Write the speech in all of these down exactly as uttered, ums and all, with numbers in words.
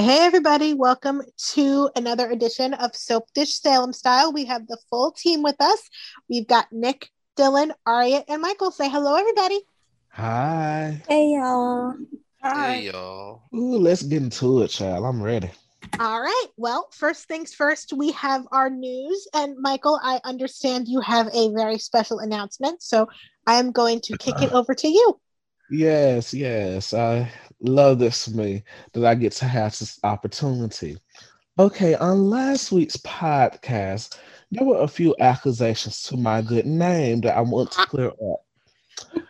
Hey everybody, welcome to another edition of Soap Dish Salem Style. We have the full team with us. We've got Nick, Dylan, Aria, and Michael. Say hello everybody. Hi. Hey y'all. Hi. Hey y'all. Ooh, let's get into it, child. I'm ready. All right. Well, first things first, we have our news. And Michael, I understand you have a very special announcement, so I'm going to kick it over to you. Yes, yes. I love this for me that I get to have this opportunity. Okay, on last week's podcast, there were a few accusations to my good name that I want to clear up.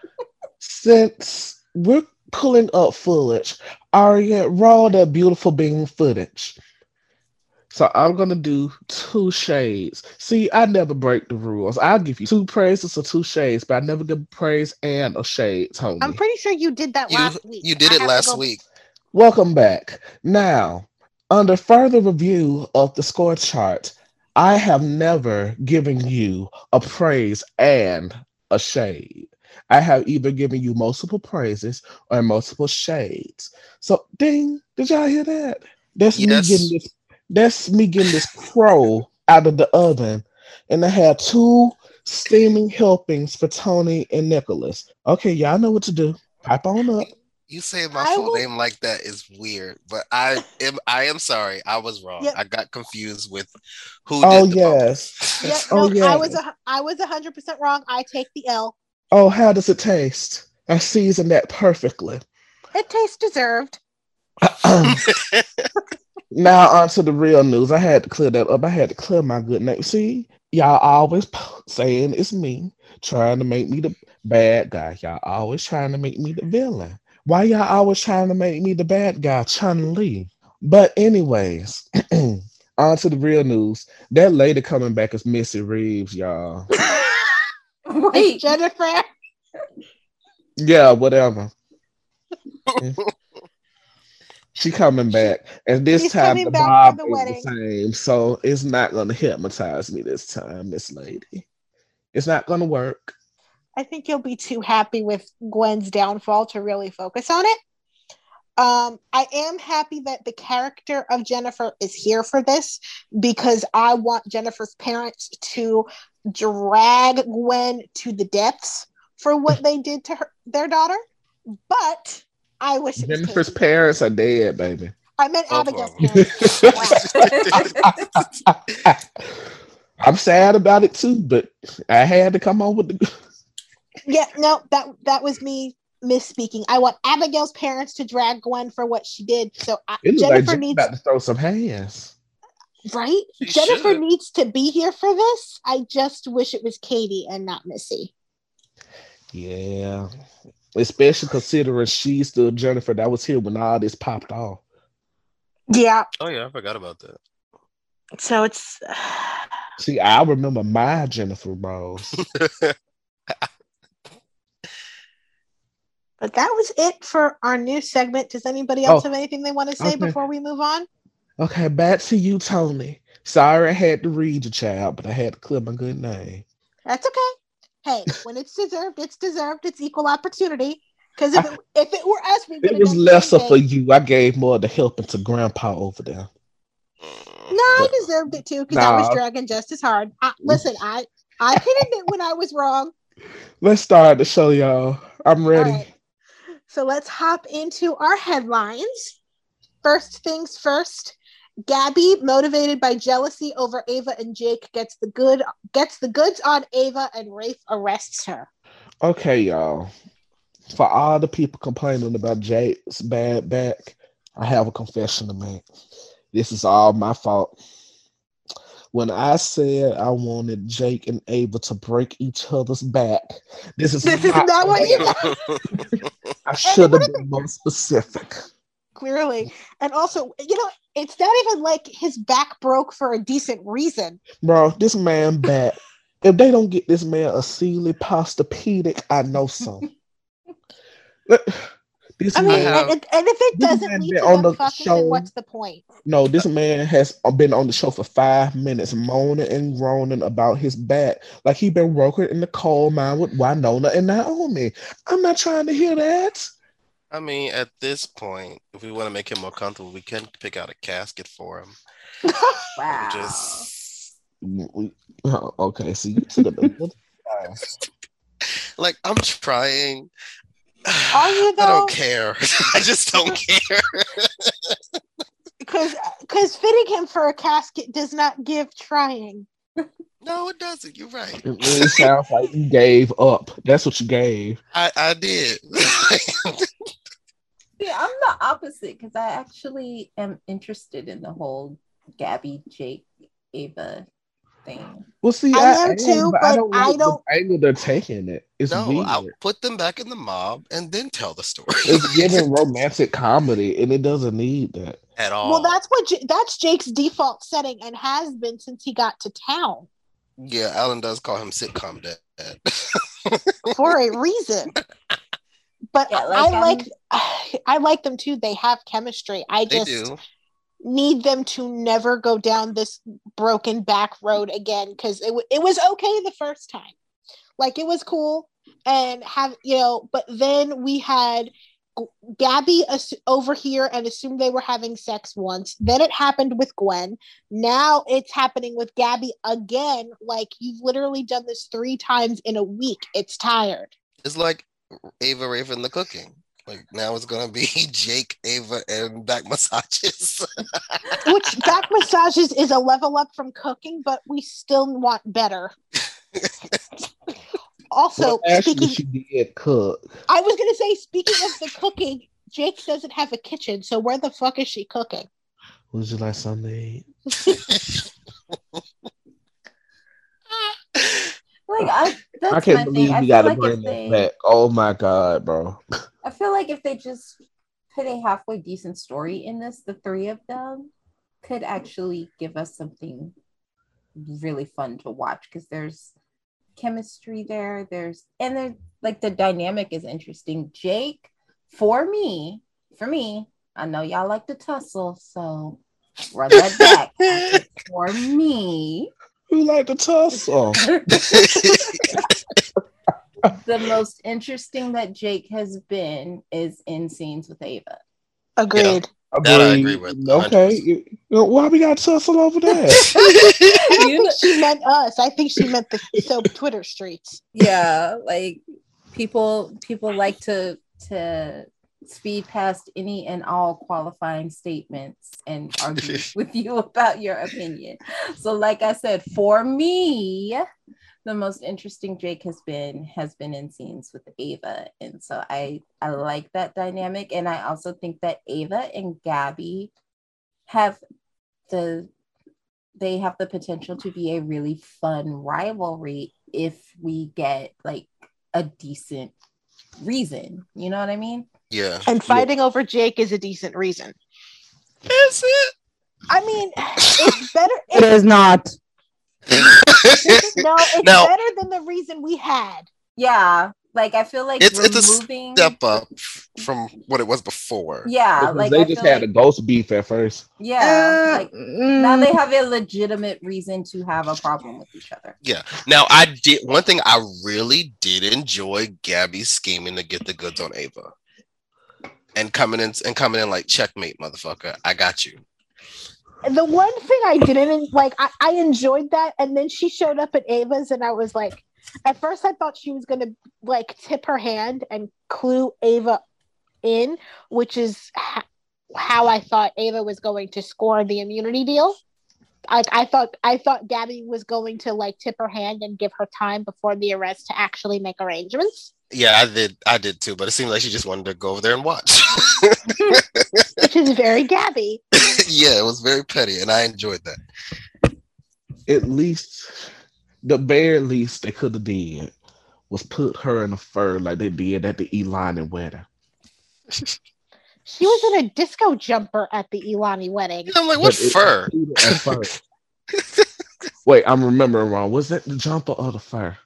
Since we're pulling up footage, Aria, raw that beautiful bean footage. So I'm going to do two shades. See, I never break the rules. I'll give you two praises or two shades, but I never give praise and a shade, Tony. I'm pretty sure you did that you, last week. You did I it last go- week. Welcome back. Now, under further review of the score chart, I have never given you a praise and a shade. I have either given you multiple praises or multiple shades. So, ding, did y'all hear that? That's yes. me getting this That's me getting this crow out of the oven. And I had two steaming helpings for Tony and Nicholas. Okay, y'all know what to do. Pipe on up. You saying my I full will... name like that is weird, but I am I am sorry. I was wrong. Yep. I got confused with who oh, did the yes. yep, no, Oh, yes. I was a, I was one hundred percent wrong. I take the L. Oh, how does it taste? I seasoned that perfectly. It tastes deserved. Now on to the real news. I had to clear that up. I had to clear my good name. See, y'all always saying it's me, trying to make me the bad guy. Y'all always trying to make me the villain. Why y'all always trying to make me the bad guy, Chun-Li? But anyways, on to the real news. That lady coming back is Missy Reeves, y'all. Wait, Jennifer? Yeah, whatever. She coming back, and this She's time the bob the is wedding. the same, so it's not going to hypnotize me this time, this lady. It's not going to work. I think you'll be too happy with Gwen's downfall to really focus on it. Um, I am happy that the character of Jennifer is here for this, because I want Jennifer's parents to drag Gwen to the depths for what they did to her, their daughter, but... I wish Jennifer's parents are dead, baby. I meant oh, Abigail's parents. I'm sad about it too, but I had to come on with the. Yeah, no, that that was me misspeaking. I want Abigail's parents to drag Gwen for what she did. So I, Jennifer like Jen needs about to throw some hands. Right, she Jennifer should. needs to be here for this. I just wish it was Katie and not Missy. Yeah. Especially considering she's the Jennifer that was here when all this popped off. Yeah. Oh, yeah. I forgot about that. So it's... See, I remember my Jennifer Rose. But that was it for our new segment. Does anybody else oh, have anything they want to say okay. before we move on? Okay, back to you, Tony. Sorry I had to read you, child, but I had to clear my good name. That's okay. Hey, when it's deserved, it's deserved. It's equal opportunity. Because if, if it were us, we would have done it. It was lesser for you. I gave more of the helping to Grandpa over there. No, I deserved it too, because nah. I was dragging just as hard. I, listen, I, I can admit when I was wrong. Let's start the show, y'all. I'm ready. Right. So let's hop into our headlines. First things first. Gabby, motivated by jealousy over Ava and Jake, gets the good gets the goods on Ava, and Rafe arrests her. Okay, y'all. For all the people complaining about Jake's bad back, I have a confession to make. This is all my fault. When I said I wanted Jake and Ava to break each other's back, this is, this not, is not what you I should have been more specific. Clearly. And also, you know, it's not even like his back broke for a decent reason. Bro, this man back. If they don't get this man a Sealy Postopedic, I know something. This I man, mean, and, and, and if it doesn't lead to on the fucking, show, then what's the point? No, this man has been on the show for five minutes, moaning and groaning about his back. Like he been working in the coal mine with Winona and Naomi. I'm not trying to hear that. I mean, at this point, if we want to make him more comfortable, we can pick out a casket for him. Wow. Just... Oh, okay, so you took a like, I'm trying. Are you though? I don't care. I just don't care. Because because fitting him for a casket does not give trying. No, it doesn't. You're right. It really sounds like you gave up. That's what you gave. I, I did. Yeah, I'm the opposite because I actually am interested in the whole Gabby, Jake, Ava thing. Well, see, I, I am too, but I don't. I don't... The angle they're taking it. It's no, weird. I'll put them back in the mob and then tell the story. It's giving romantic comedy, and it doesn't need that at all. Well, that's what J- that's Jake's default setting and has been since he got to town. Yeah, Alan does call him sitcom dad for a reason. But yeah, like, I like, um, I like them too. They have chemistry. I just do. Need them to never go down this broken back road again because it w- it was okay the first time, like it was cool and have you know. But then we had Gabby ass- over here and assumed they were having sex once. Then it happened with Gwen. Now it's happening with Gabby again. Like you've literally done this three times in a week. It's tired. It's like Ava Raven the cooking. Like now it's gonna be Jake, Ava, and back massages. Which back massages is a level up from cooking, but we still want better. Also, well, speaking, she did cook. I was gonna say, speaking of the cooking, Jake doesn't have a kitchen, so where the fuck is she cooking? Would you like something? Like I, that's I can't my believe thing. We got to like bring that back. Oh my god, bro! I feel like if they just put a halfway decent story in this, the three of them could actually give us something really fun to watch because there's chemistry there. There's and then like the dynamic is interesting. Jake, for me, for me, I know y'all like to tussle, so run that back. That's for me. Who like to tussle? The most interesting that Jake has been is in scenes with Ava. Agreed. Yeah, that I agree with. one hundred percent. Okay. Why we got tussle over there? I don't think she meant us. I think she meant the so Twitter streets. Yeah, like people people like to to speed past any and all qualifying statements and argue with you about your opinion. So like I said, for me, the most interesting Jake has been has been in scenes with Ava. And so I, I like that dynamic. And I also think that Ava and Gabby have the they have the potential to be a really fun rivalry if we get like a decent reason. You know what I mean? Yeah. And fighting yeah. over Jake is a decent reason. Is it? I mean, it's better. It's, it is not. It's, no, it's now, better than the reason we had. Yeah. Like, I feel like it's, removing... it's a step up from what it was before. Yeah. Like they I just had like... a ghost beef at first. Yeah. Uh, like, mm. Now they have a legitimate reason to have a problem with each other. Yeah. Now, I did one thing I really did enjoy Gabby scheming to get the goods on Ava. And coming in and coming in like checkmate, motherfucker. I got you. The one thing I didn't like, I, I enjoyed that, and then she showed up at Ava's, and I was like, at first I thought she was gonna like tip her hand and clue Ava in, which is ha- how I thought Ava was going to score the immunity deal. Like I thought, I thought Gabby was going to like tip her hand and give her time before the arrest to actually make arrangements. Yeah, I did. I did too, but it seemed like she just wanted to go over there and watch, which is very Gabby. Yeah, it was very petty, and I enjoyed that. At least, the bare least they could have did was put her in a fur like they did at the Elani wedding. She was in a disco jumper at the Elani wedding. And I'm like, what fur? Wait, I'm remembering wrong. Was that the jumper or the fur?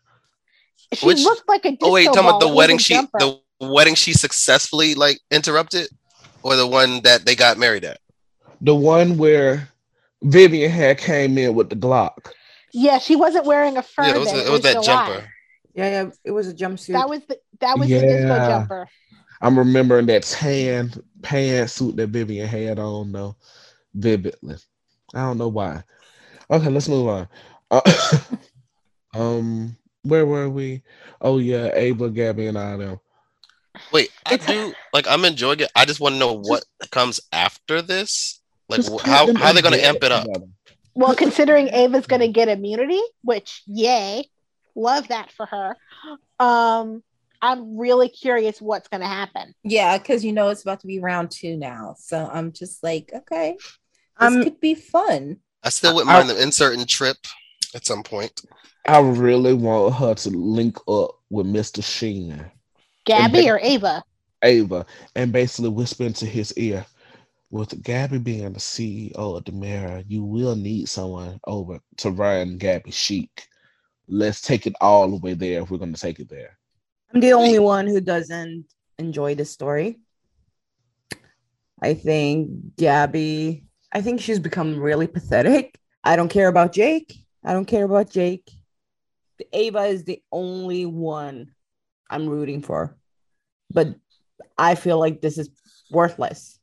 She Which, looked like a disco oh wait, talking about the wedding she jumper. The wedding she successfully like interrupted, or the one that they got married at? The one where Vivian had came in with the Glock. Yeah, she wasn't wearing a fur. Yeah, it was, a, it was, it was that July. Jumper. Yeah, yeah, it was a jumpsuit. That was the that was yeah. the disco jumper. I'm remembering that tan pantsuit that Vivian had on, though, vividly. I don't know why. Okay, let's move on. Uh, um, where were we? Oh yeah, Ava, Gabby, and I know. Wait, I do like I'm enjoying it. I just want to know what just, comes after this. Like, how how are they gonna amp it up? Well, considering Ava's gonna get immunity, which yay, love that for her. Um, I'm really curious what's gonna happen. Yeah, because you know it's about to be round two now, so I'm just like, okay, this um, could be fun. I still wouldn't mind I, them inserting Trip at some point. I really want her to link up with Mister Sheen. Gabby ba- or Ava? Ava. And basically whisper into his ear, with Gabby being the C E O of Demerara, you will need someone over to run Gabby Chic. Let's take it all the way there if we're going to take it there. I'm the only one who doesn't enjoy this story. I think Gabby, I think she's become really pathetic. I don't care about Jake. I don't care about Jake. Ava is the only one I'm rooting for, but I feel like this is worthless.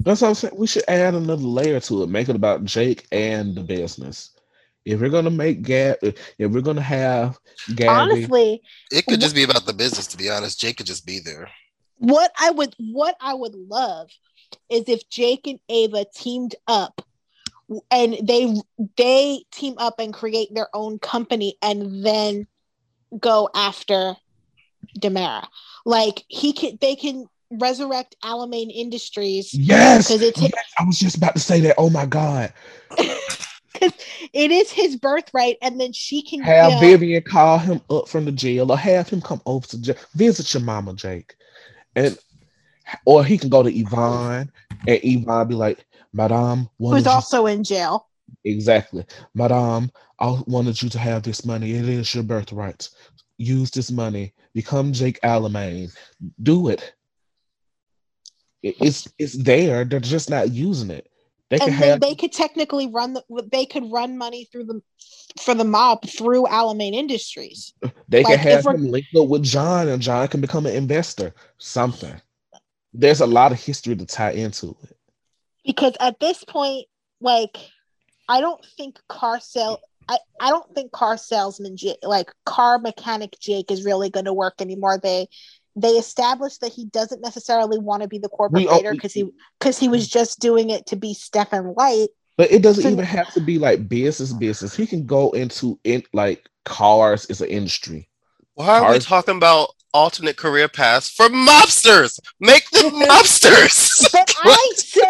That's what I'm saying. We should add another layer to it. Make it about Jake and the business. If we're gonna make Gab, if we're gonna have Gabby, honestly, it could just be about the business. To be honest, Jake could just be there. What I would, what I would love is if Jake and Ava teamed up, and they they team up and create their own company, and then go after Demerara. Like he can, they can resurrect Alamein Industries. Yes, because it's. His- yes, I was just about to say that. Oh my god, because it is his birthright, and then she can have kill- Vivian call him up from the jail, or have him come over to jail. Visit your mama, Jake, and or he can go to Yvonne, and Yvonne be like, "Madame, who's also you- in jail." Exactly, Madame. I wanted you to have this money. It is your birthright. Use this money. Become Jake Alamein. Do it. It's it's there. They're just not using it. They and have, they could technically run the. They could run money through the for the mob through Alamein Industries. They like, can have him linked up with John, and John can become an investor. Something. There's a lot of history to tie into it. Because at this point, like, I don't think car sale. I, I don't think car salesman, like car mechanic Jake, is really going to work anymore. They they established that he doesn't necessarily want to be the corporate leader because he because he was just doing it to be Stefan Light. But it doesn't so, even have to be like business business. He can go into in, like cars is an industry. Why are cars- we talking about alternate career paths for mobsters? Make them mobsters. But I said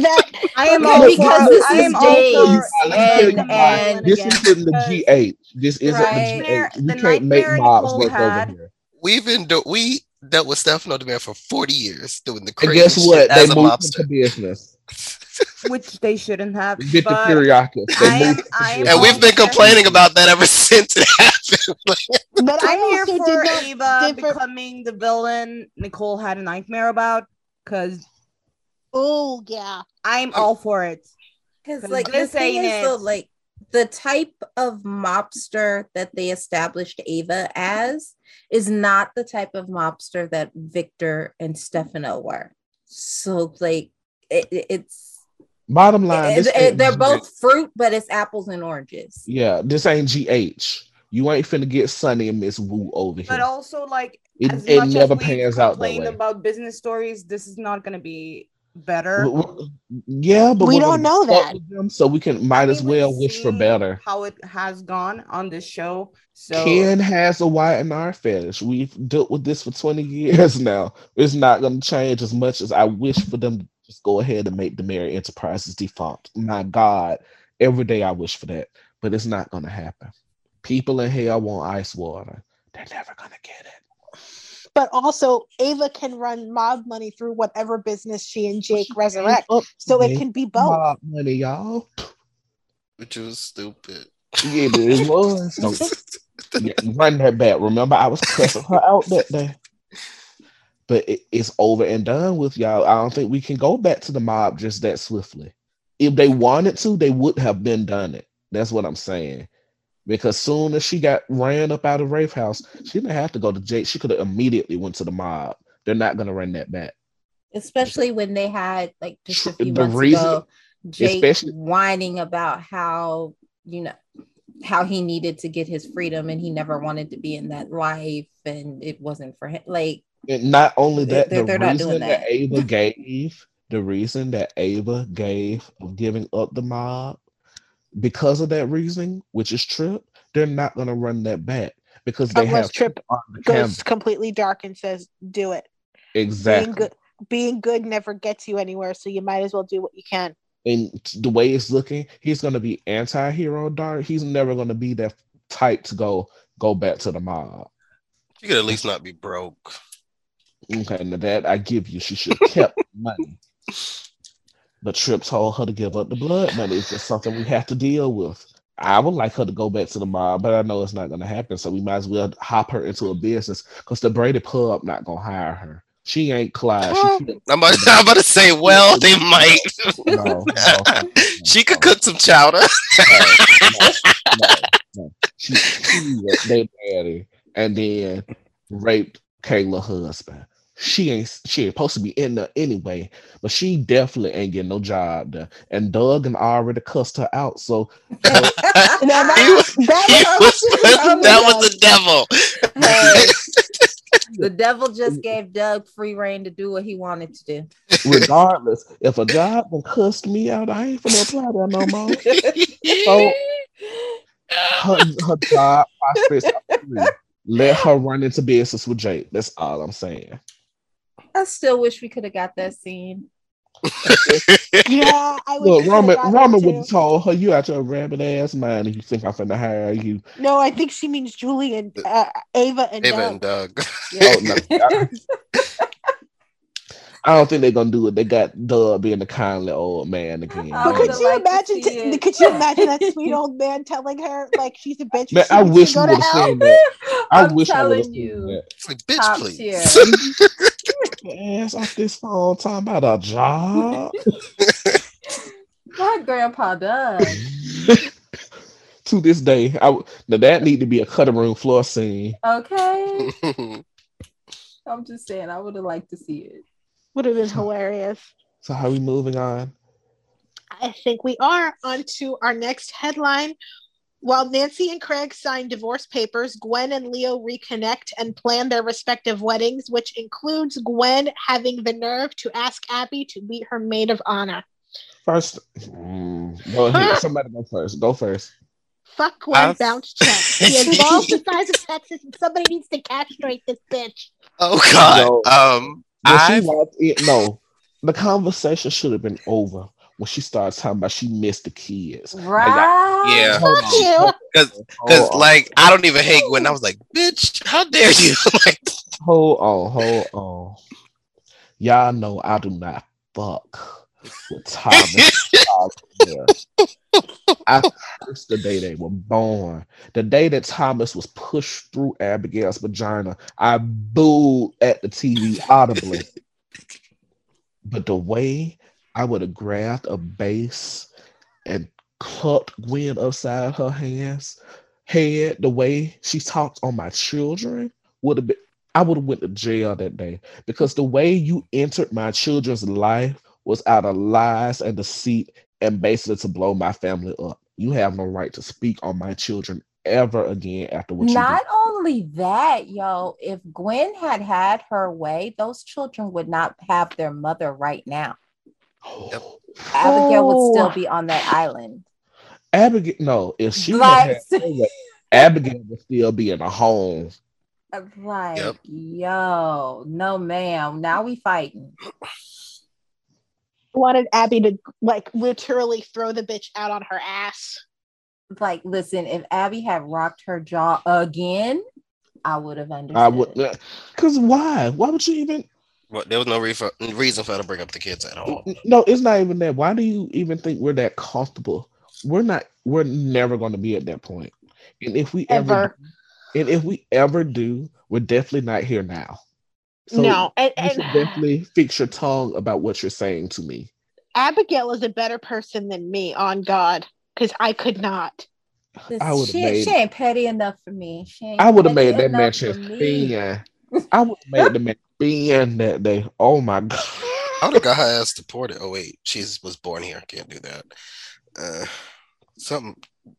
that I am all because for, this I am all for this isn't the G H. This isn't right. the G H. We the can't make mobs work had. over here. We've been do- we dealt with Stefano DeMere for forty years doing the crazy. And guess what? Shit they as moved into business, which they shouldn't have. Get the curiosity. And we've been complaining about that ever since it happened. But I'm here for Ava becoming the villain Nicole had a nightmare about. Because oh yeah, I'm all for it. Because like this ain't it. So, like the type of mobster that they established Ava as is not the type of mobster that Victor and Stefano were. So like it, it's. Bottom line, it, it, they're G H. Both fruit, but it's apples and oranges. Yeah, this ain't G H. You ain't finna get Sunny and Miss Wu over here. But also, like, it, as it much never as pans we out complain about business stories, this is not gonna be better. We're, we're, yeah, but we don't know that, them, so we can might we as well wish for better. How it has gone on this show. So Ken has a Y and R fetish. We've dealt with this for twenty years now. It's not gonna change as much as I wish for them. Just go ahead and make Demerara Enterprises defunct. My God, every day I wish for that, but it's not going to happen. People in hell want ice water. They're never going to get it. But also, Ava can run mob money through whatever business she and Jake she resurrect, so it can be both. Mob money, y'all. Which was stupid. Yeah, but it was. So, yeah, run that back. Remember, I was cussing her out that day. But it, it's over and done with, y'all. I don't think we can go back to the mob just that swiftly. If they wanted to, they would have been done it. That's what I'm saying. Because soon as she got ran up out of Rafe House, she didn't have to go to Jake. She could have immediately went to the mob. They're not going to run that back. Especially when they had, like, just a few the months reason, ago, Jake whining about how, you know, how he needed to get his freedom and he never wanted to be in that life and it wasn't for him. Like, and not only that, they're, the they're reason not doing that. that Ava gave, the reason that Ava gave of giving up the mob, because of that reason, which is Tripp, they're not going to run that back because they Unless have Tripp on the goes camera. Completely dark and says, do it. Exactly. Being good, being good never gets you anywhere, so you might as well do what you can. And the way it's looking, he's going to be anti-hero dark. He's never going to be that type to go go back to the mob. She could at least not be broke. Okay, now that I give you, she should have kept money. But Tripp told her to give up the blood money. It's just something we have to deal with. I would like her to go back to the mob, but I know it's not going to happen, so we might as well hop her into a business because the Brady pub not going to hire her. She ain't Clyde. She could- I'm, about, I'm about to say, well, they might. No, no, no, she could no. cook some chowder. no, no, no. She, she raped their daddy and then raped Kayla's husband. She ain't she ain't supposed to be in there anyway, but she definitely ain't getting no job there. And Doug and I already cussed her out, so uh, that, was, was, was, that was the devil. Hey, the devil just gave Doug free rein to do what he wanted to do. Regardless, if a job and cussed me out, I ain't finna apply there no more. So her, her job prospects. Let her run into business with Jake. That's all I'm saying. I still wish we could have got that scene. Yeah, I would. Look, Roman, Roman would have told her, "You out your rabbit ass mind, and you think I'm finna hire you." No, I think she means Julie and uh, Ava and Ava Doug. And Doug. Yeah. Oh, no. I don't think they're gonna do it. They got Doug being the kindly old man again. But could you like imagine? T- could you imagine that sweet old man telling her like she's a bitch? Man, I wish we would have seen that. I I'm wish I would have seen that. It's like, bitch, please. Get your ass off this phone talking about a job. My grandpa does. To this day, I w- now that need to be a cutting room floor scene. Okay. I'm just saying, I would have liked to see it. Would have been hilarious. So how are we moving on? I think we are on to our next headline. While Nancy and Craig sign divorce papers, Gwen and Leo reconnect and plan their respective weddings, which includes Gwen having the nerve to ask Abby to be her maid of honor. First, mm, go ahead. Somebody go first. Go first. Fuck Gwen, bounce check. She involved the size of Texas and somebody needs to castrate this bitch. Oh, God. No. Um... She walked in, no, the conversation should have been over when she starts talking about she missed the kids. Right? Like, yeah. Fuck you. Because, like, I don't even hate Gwen. I was like, bitch, how dare you? Like, hold on, hold on. Y'all know I do not fuck with Thomas. I cursed the day they were born. The day that Thomas was pushed through Abigail's vagina, I booed at the T V audibly. But the way I would have grabbed a base and clucked Gwen upside her hands, head, the way she talked on my children, would have been. I would have went to jail that day because the way you entered my children's life was out of lies and deceit and basically to blow my family up. You have no right to speak on my children ever again after what you did. Not only that, yo, if Gwen had had her way, those children would not have their mother right now. Yep. Abigail oh. would still be on that island. Abigail, no, if she like, had her way, Abigail would still be in a home. Like, yep. Yo, no, ma'am. Now we fighting. Wanted Abby to like literally throw the bitch out on her ass. Like, listen, if Abby had rocked her jaw again, I would have understood. I would, because why? Why would you even? Well, there was no re- for, reason for her to bring up the kids at all. No, it's not even that. Why do you even think we're that comfortable? We're not. We're never going to be at that point. And if we ever, ever and if we ever do, we're definitely not here now. So no, and, and you should definitely fix your tongue about what you're saying to me. Abigail is a better person than me, on God, because I could not. I she, made, she ain't petty enough for me. She ain't I would have made that man. I would have made the man B N that day. Oh my God. I would have got her ass deported. Oh wait, she was born here. Can't do that. Uh, something.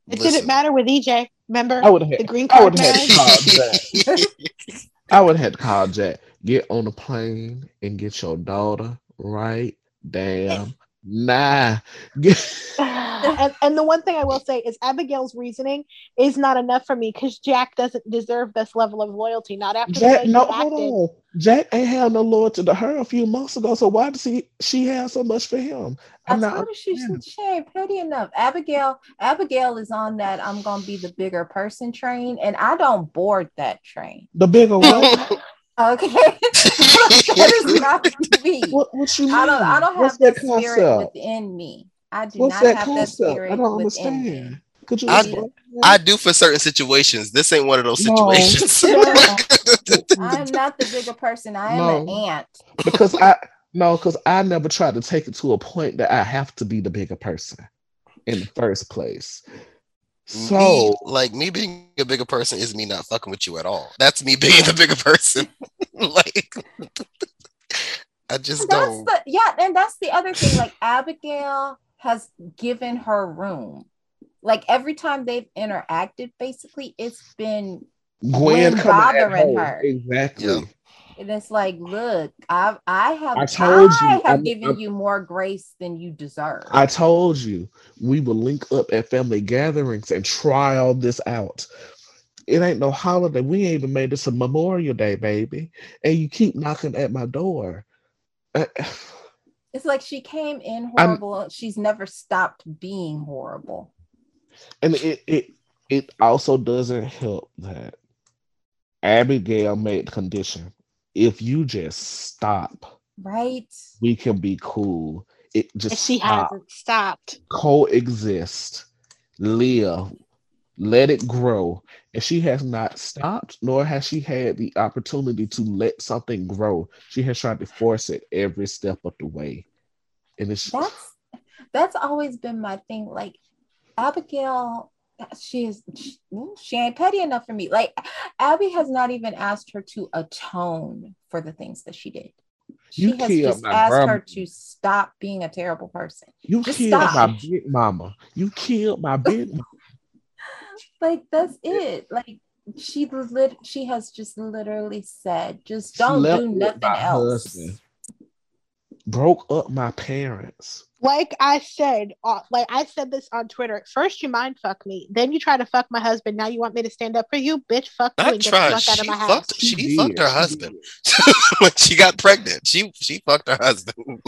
It listen. Didn't matter with E J. Remember? I would have had green card. I would have had called Jack. I would have had called Jack. Get on the plane and get your daughter right. Damn. Nah. and, and the one thing I will say is Abigail's reasoning is not enough for me because Jack doesn't deserve this level of loyalty. Not after Jack, no, hold on. Jack ain't had no loyalty to her a few months ago, so why does he, she have so much for him? I'm I not, told she should share petty enough. Abigail, Abigail is on that I'm gonna be the bigger person train, and I don't board that train. The bigger one. Okay, that is not me. What, what you mean? I don't, I don't have that, that spirit within me. I do What's not that have concept? That spirit I don't understand. Me. Could you I, I do for certain situations. This ain't one of those situations. No. I'm not the bigger person. I am no. an ant. Because I no, because I never try to take it to a point that I have to be the bigger person in the first place. So, me, like me being a bigger person is me not fucking with you at all. That's me being the bigger person. Like, I just that's don't. The, yeah, and that's the other thing. Like, Abigail has given her room. Like, every time they've interacted, basically, it's been Gwen, Gwen bothering her. Exactly. Yeah. And it's like, look, I I have I told I you have I'm, given I'm, you more grace than you deserve. I told you we will link up at family gatherings and try all this out. It ain't no holiday. We ain't even made this a Memorial Day, baby. And you keep knocking at my door. I, it's like she came in horrible. I'm, She's never stopped being horrible. And it it it also doesn't help that Abigail made the condition. If you just stop, right? We can be cool. It just if she stop. hasn't stopped. Coexist, live, let it grow. And she has not stopped, nor has she had the opportunity to let something grow. She has tried to force it every step of the way. And it's that's that's always been my thing. Like Abigail. She is she, she ain't petty enough for me. Like Abby has not even asked her to atone for the things that she did. She you has just asked grandma. her to stop being a terrible person. You just killed stop. my big mama. You killed my big mama. Like that's it. Like she lit she has just literally said, just don't Slept do nothing else. Husband. Broke up my parents. Like I said, uh, like I said this on Twitter. At first, you mind fuck me. Then you try to fuck my husband. Now you want me to stand up for you, bitch. Fuck you. I and tried. Get the fuck she out of my house. Fucked, she she fucked her husband when she got pregnant. She she fucked her husband.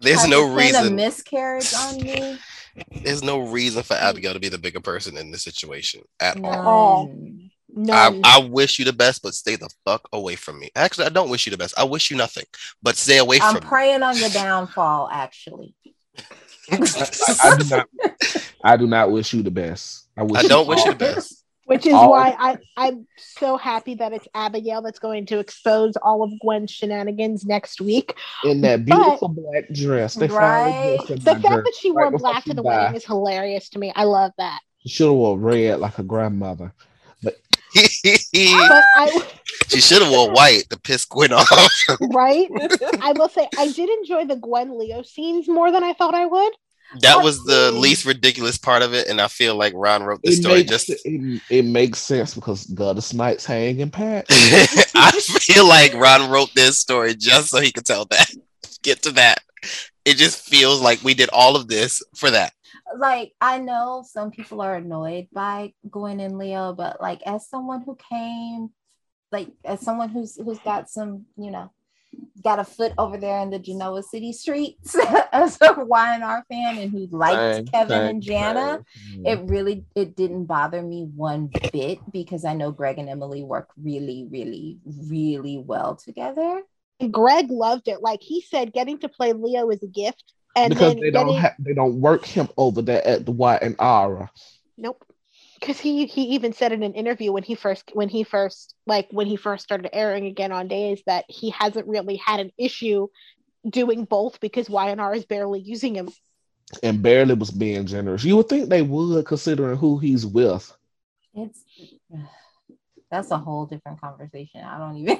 There's Have no reason a miscarriage on me. There's no reason for Abigail to be the bigger person in this situation at None. all. No. I, I wish you the best, but stay the fuck away from me. Actually, I don't wish you the best. I wish you nothing, but stay away I'm from me. I'm praying on your downfall, actually. I, I, do not, I do not wish you the best. I, wish I don't you wish you the best. Which is all. why I, I'm so happy that it's Abigail that's going to expose all of Gwen's shenanigans next week. In that beautiful but, black dress. They right? The fact dress. that she wore right black to the die. wedding is hilarious to me. I love that. She should have wore red like her grandmother. I, she should have worn white to piss Gwen off. Right? I will say, I did enjoy the Gwen Leo scenes more than I thought I would. That but, was the least ridiculous part of it, and I feel like Ron wrote the story makes, just... It, it makes sense because the other snipes hanging pat. I feel like Ron wrote this story just so he could tell that. Get to that. It just feels like we did all of this for that. Like, I know some people are annoyed by Gwen and Leo, but like as someone who came, like as someone who's who's got some, you know, got a foot over there in the Genoa City streets as a Y and R fan and who liked Kevin dang, and Jana, dang. it really, it didn't bother me one bit because I know Greg and Emily work really, really, really well together. And Greg loved it. Like he said, getting to play Leo is a gift. And because they don't ha- they don't work him over there at the Y and R. Nope. Because he he even said in an interview when he first when he first like when he first started airing again on days that he hasn't really had an issue doing both because Y and R is barely using him. And barely was being generous. You would think they would considering who he's with. It's That's a whole different conversation. I don't even.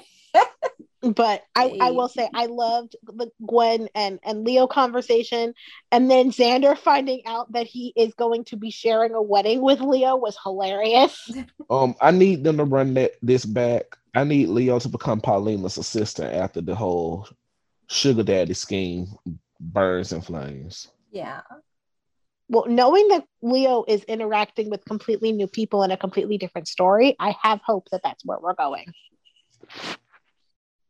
But I, I will say I loved the Gwen and, and Leo conversation. And then Xander finding out that he is going to be sharing a wedding with Leo was hilarious. Um, I need them to run that, this back. I need Leo to become Paulina's assistant after the whole sugar daddy scheme burns in flames. Yeah. Well, knowing that Leo is interacting with completely new people in a completely different story, I have hope that that's where we're going.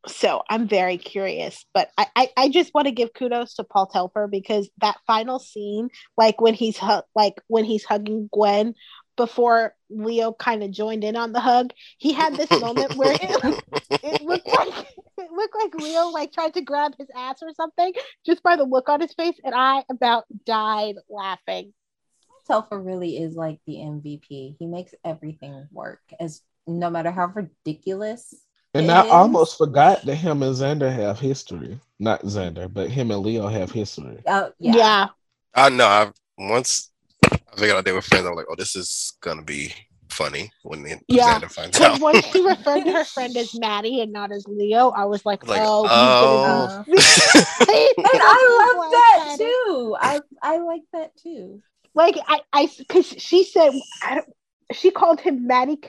So I'm very curious, but I, I, I just want to give kudos to Paul Telfer, because that final scene, like when he's hu- like when he's hugging Gwen before Leo kind of joined in on the hug, he had this moment where it, it looked like it looked like Leo like tried to grab his ass or something just by the look on his face, and I about died laughing. Telfer really is like the M V P. He makes everything work, as no matter how ridiculous. And it I is. almost forgot that him and Xander have history. Not Xander, but him and Leo have history. Oh, yeah. yeah. I know. I've, once I figured out they were friends, I'm like, oh, this is going to be funny when yeah. Xander finds out. Once she referred to her friend as Maddie and not as Leo, I was like, like oh. oh. And I love that, too. I, I like that, too. Like, I, I, because she said, I don't, she called him Maddie.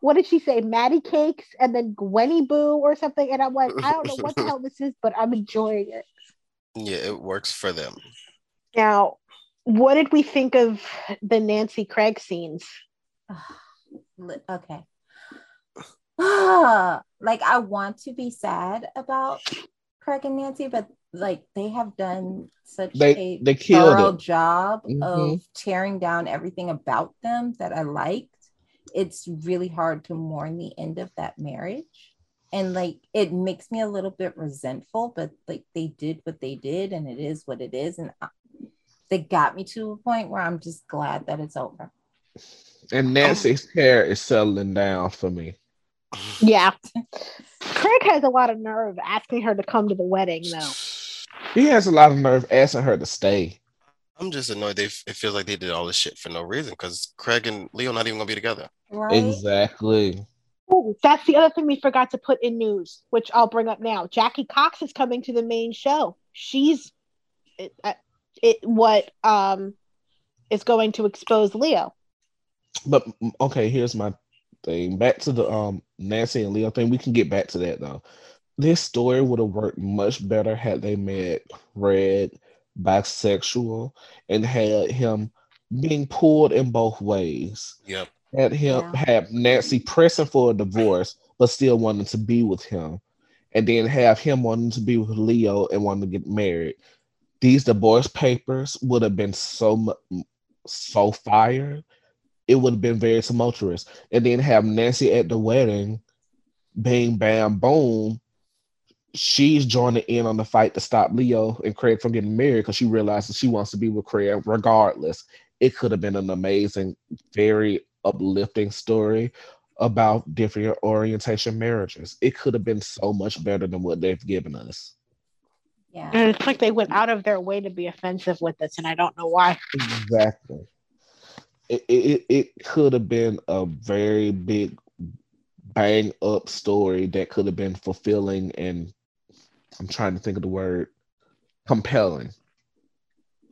What did she say? Maddie Cakes and then Gwenny Boo or something. And I'm like, I don't know what the hell this is, but I'm enjoying it. Yeah, it works for them. Now, what did we think of the Nancy Craig scenes? Okay. Like, I want to be sad about Craig and Nancy, but like they have done such they, a they thorough it. job mm-hmm. of tearing down everything about them that I like. It's really hard to mourn the end of that marriage, and like it makes me a little bit resentful, but like they did what they did and it is what it is, and I, they got me to a point where I'm just glad that it's over. And Nancy's oh. hair is settling down for me. Yeah. Craig has a lot of nerve asking her to come to the wedding, though. He has a lot of nerve asking her to stay. I'm just annoyed. They f- it feels like they did all this shit for no reason, because Craig and Leo not even gonna be together. Right? Exactly. Ooh, that's the other thing we forgot to put in news, which I'll bring up now. Jackie Cox is coming to the main show. She's it, it what um is going to expose Leo. But okay, here's my thing. Back to the um Nancy and Leo thing. We can get back to that though. This story would have worked much better had they made Red bisexual and had him being pulled in both ways. Yep. Had him yeah. have Nancy pressing for a divorce but still wanting to be with him, and then have him wanting to be with Leo and wanting to get married. These divorce papers would have been so so fire. It would have been very tumultuous, and then have Nancy at the wedding. Bang, bam, boom. She's joining in on the fight to stop Leo and Craig from getting married because she realizes she wants to be with Craig regardless. It could have been an amazing, very uplifting story about different orientation marriages. It could have been so much better than what they've given us. Yeah. And it's like they went out of their way to be offensive with us, and I don't know why. Exactly. It, it, it could have been a very big bang up story that could have been fulfilling and I'm trying to think of the word. Compelling.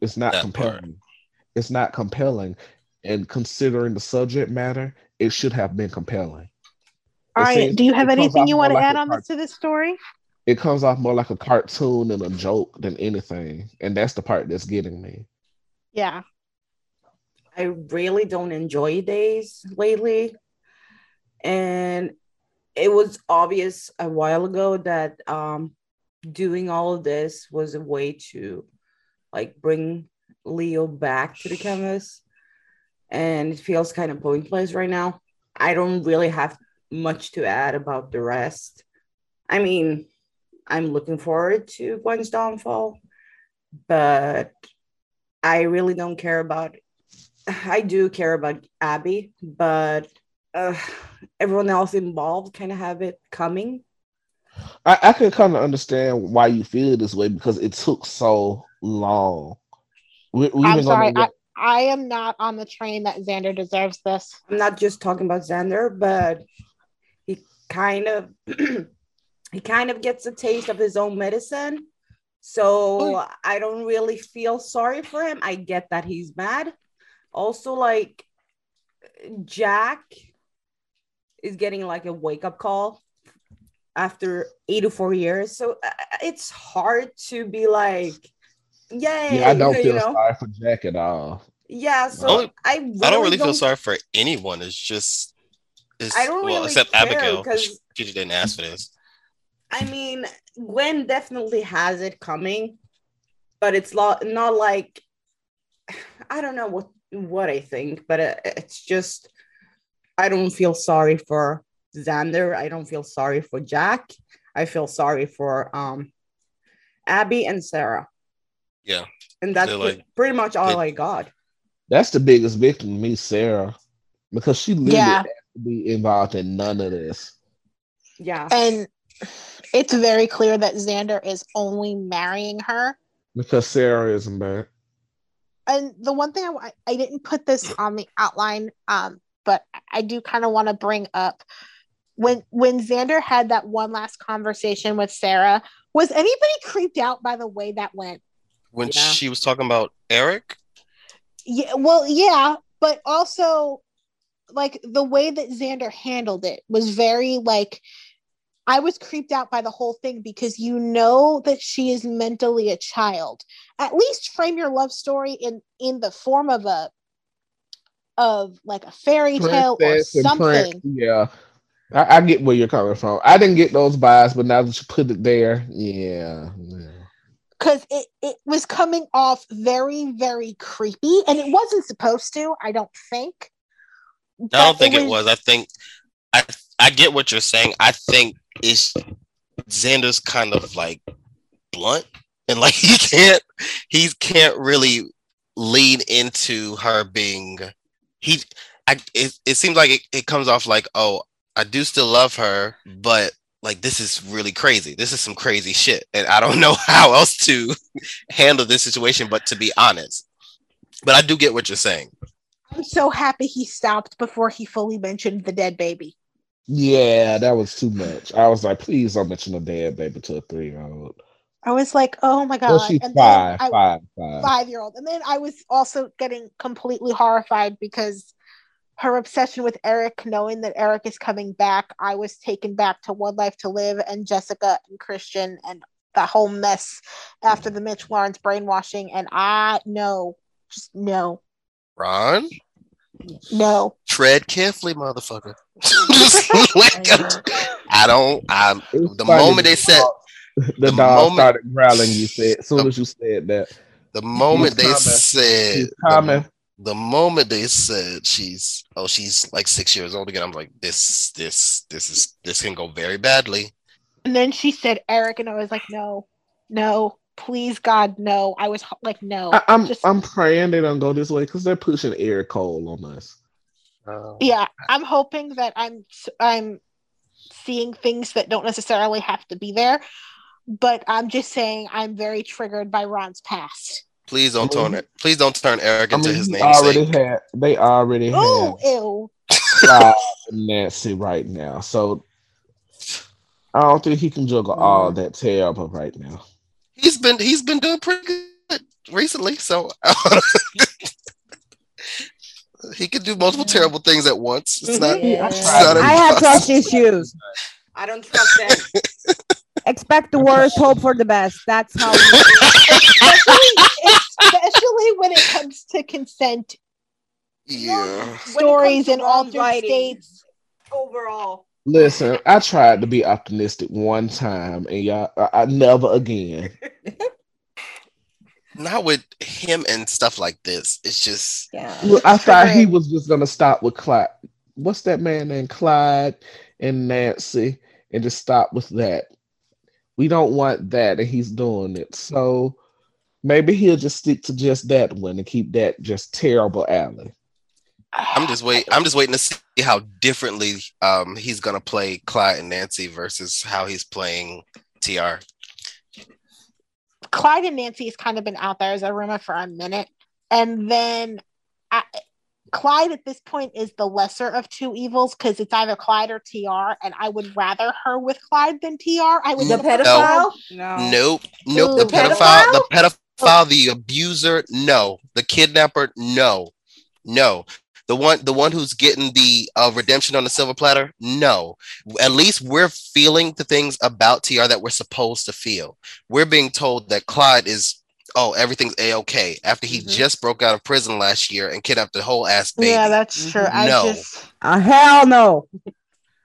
It's not that compelling. Part. It's not compelling. And considering the subject matter, it should have been compelling. All it right. Do you have anything you want to like add on cart- to this story? It comes off more like a cartoon and a joke than anything. And that's the part that's getting me. Yeah. I really don't enjoy days lately. And it was obvious a while ago that um, doing all of this was a way to like bring Leo back to the canvas, and it feels kind of pointless right now. I don't really have much to add about the rest. I mean, I'm looking forward to Gwen's downfall, but I really don't care about it. I do care about Abby, but Uh, everyone else involved kind of have it coming. I, I can kind of understand why you feel this way because it took so long. We, I'm sorry, gonna... I, I am not on the train that Xander deserves this. I'm not just talking about Xander, but kind of he kind of gets a taste of his own medicine. So I don't really feel sorry for him. I get that he's mad. Also, like, Jack is getting like a wake-up call after eight to four years. So uh, it's hard to be like, yay. Yeah, I don't you feel know? sorry for Jack at all. Yeah, so I, only, I, really I don't really don't, feel sorry for anyone. It's just, it's, I don't well, really except care Abigail, because she didn't ask for this. I mean, Gwen definitely has it coming, but it's lo- not like, I don't know what, what I think, but it, it's just, I don't feel sorry for Xander. I don't feel sorry for Jack. I feel sorry for um, Abby and Sarah. Yeah. And that's like, pretty much all they, I got. That's the biggest victim to me, Sarah, because she literally yeah. has to be involved in none of this. Yeah. And it's very clear that Xander is only marrying her because Sarah isn't bad. And the one thing I, I didn't put this on the outline, um, but I do kind of want to bring up when when Xander had that one last conversation with Sarah. Was anybody creeped out by the way that went? When yeah. she was talking about Eric? Yeah. Well, yeah, but also like the way that Xander handled it was very like. I was creeped out by the whole thing because you know that she is mentally a child. At least frame your love story in, in the form of a of like a fairy tale Princess or something. Yeah, I, I get where you're coming from. I didn't get those vibes, but now that you put it there, yeah. yeah. Because it, it was coming off very, very creepy, and it wasn't supposed to, I don't think. I don't think it was. I think... I I get what you're saying. I think it's Xander's kind of like blunt and like he can't he can't really lean into her being he I it, it seems like it, it comes off like, oh, I do still love her, but like this is really crazy. This is some crazy shit. And I don't know how else to handle this situation but to be honest. But I do get what you're saying. I'm so happy he stopped before he fully mentioned the dead baby. Yeah, that was too much. I was like, please don't mention a dead baby to a three-year-old. I was like, oh my God. Well, she's and five, I, five, five. Five-year-old. And then I was also getting completely horrified because her obsession with Eric, knowing that Eric is coming back, I was taken back to One Life to Live and Jessica and Christian and the whole mess after the Mitch Lawrence brainwashing. And I, no, just no. Ron? No. Tread carefully, motherfucker. like, I don't. I the moment they said the, the dog moment, started growling. You said as soon the, as you said that. The moment they coming. said the, the moment they said she's oh she's like six years old again. I'm like this this this is this can go very badly. And then she said Eric, and I was like no no. Please, God, no. I was like, no. I, I'm just, I'm praying they don't go this way because they're pushing Eric Cole on us. Um, yeah, I'm hoping that I'm I'm seeing things that don't necessarily have to be there. But I'm just saying I'm very triggered by Ron's past. Please don't turn it. Please don't turn Eric into I mean, his namesake. Already had, they already Ooh, have. Ew. Fly Nancy right now. So I don't think he can juggle mm. all that terrible right now. He's been he's been doing pretty good recently, so he could do multiple terrible things at once. It's mm-hmm. not. Yeah. It's not I have trust issues. I don't trust them. Expect the worst, hope for the best. That's how. especially, especially when it comes to consent. Yeah. Stories in all three states. Overall. Listen, I tried to be optimistic one time, and y'all, I, I never again. Not with him and stuff like this. It's just... Yeah. Well, I thought he was just going to stop with Clyde. What's that man named Clyde and Nancy? And just stop with that. We don't want that, and he's doing it. So maybe he'll just stick to just that one and keep that just terrible alley. I'm just wait. I'm just waiting to see how differently um, he's gonna play Clyde and Nancy versus how he's playing T R. Clyde and Nancy has kind of been out there as a rumor for a minute, and then I, Clyde at this point is the lesser of two evils because it's either Clyde or T R, and I would rather her with Clyde than T R. I would. The pedophile? No. no. Nope. Nope. Ooh, the pedophile. The pedophile. The abuser. No. The kidnapper. No. No. The one. The one who's getting the uh, redemption on the silver platter. No. At least we're feeling the things about T R that we're supposed to feel. We're being told that Clyde is. Oh, everything's A-okay after he mm-hmm. just broke out of prison last year and kidnapped the whole ass baby. Yeah, that's true. No. I just... uh, hell no.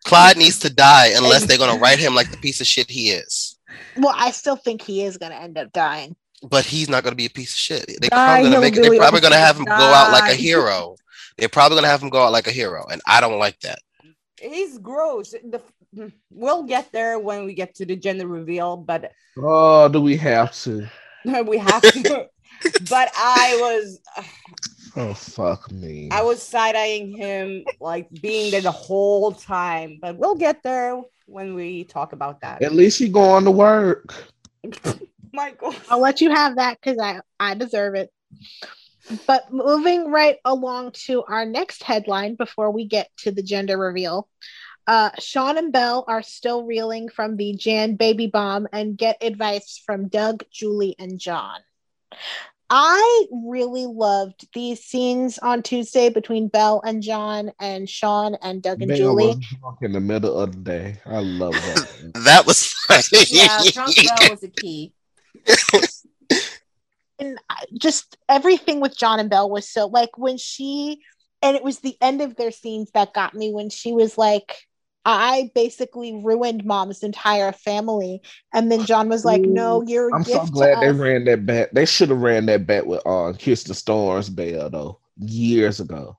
Clyde needs to die unless they're going to write him like the piece of shit he is. Well, I still think he is going to end up dying. But he's not going to be a piece of shit. They're probably going to have him die. go out like a hero. They're probably going to have him go out like a hero, and I don't like that. He's gross. The... We'll get there when we get to the gender reveal, but... Oh, do we have to... we have to, but I was. Oh fuck me! I was side eyeing him, like being there the whole time. But we'll get there when we talk about that. At least he going to work. Michael, I'll let you have that because I I deserve it. But moving right along to our next headline before we get to the gender reveal. Uh, Sean and Belle are still reeling from the Jan baby bomb and get advice from Doug, Julie, and John. I really loved these scenes on Tuesday between Belle and John and Sean and Doug and Belle Julie. Was drunk in the middle of the day. I love that. That was funny. Yeah, drunk Belle was a key. And just everything with John and Belle was so, like, when she, and it was the end of their scenes that got me when she was like, I basically ruined Mom's entire family. And then John was like, no, you're I'm so glad they ran that back. They should have ran that back with uh, Kirsten Storm's Belle, though, years ago.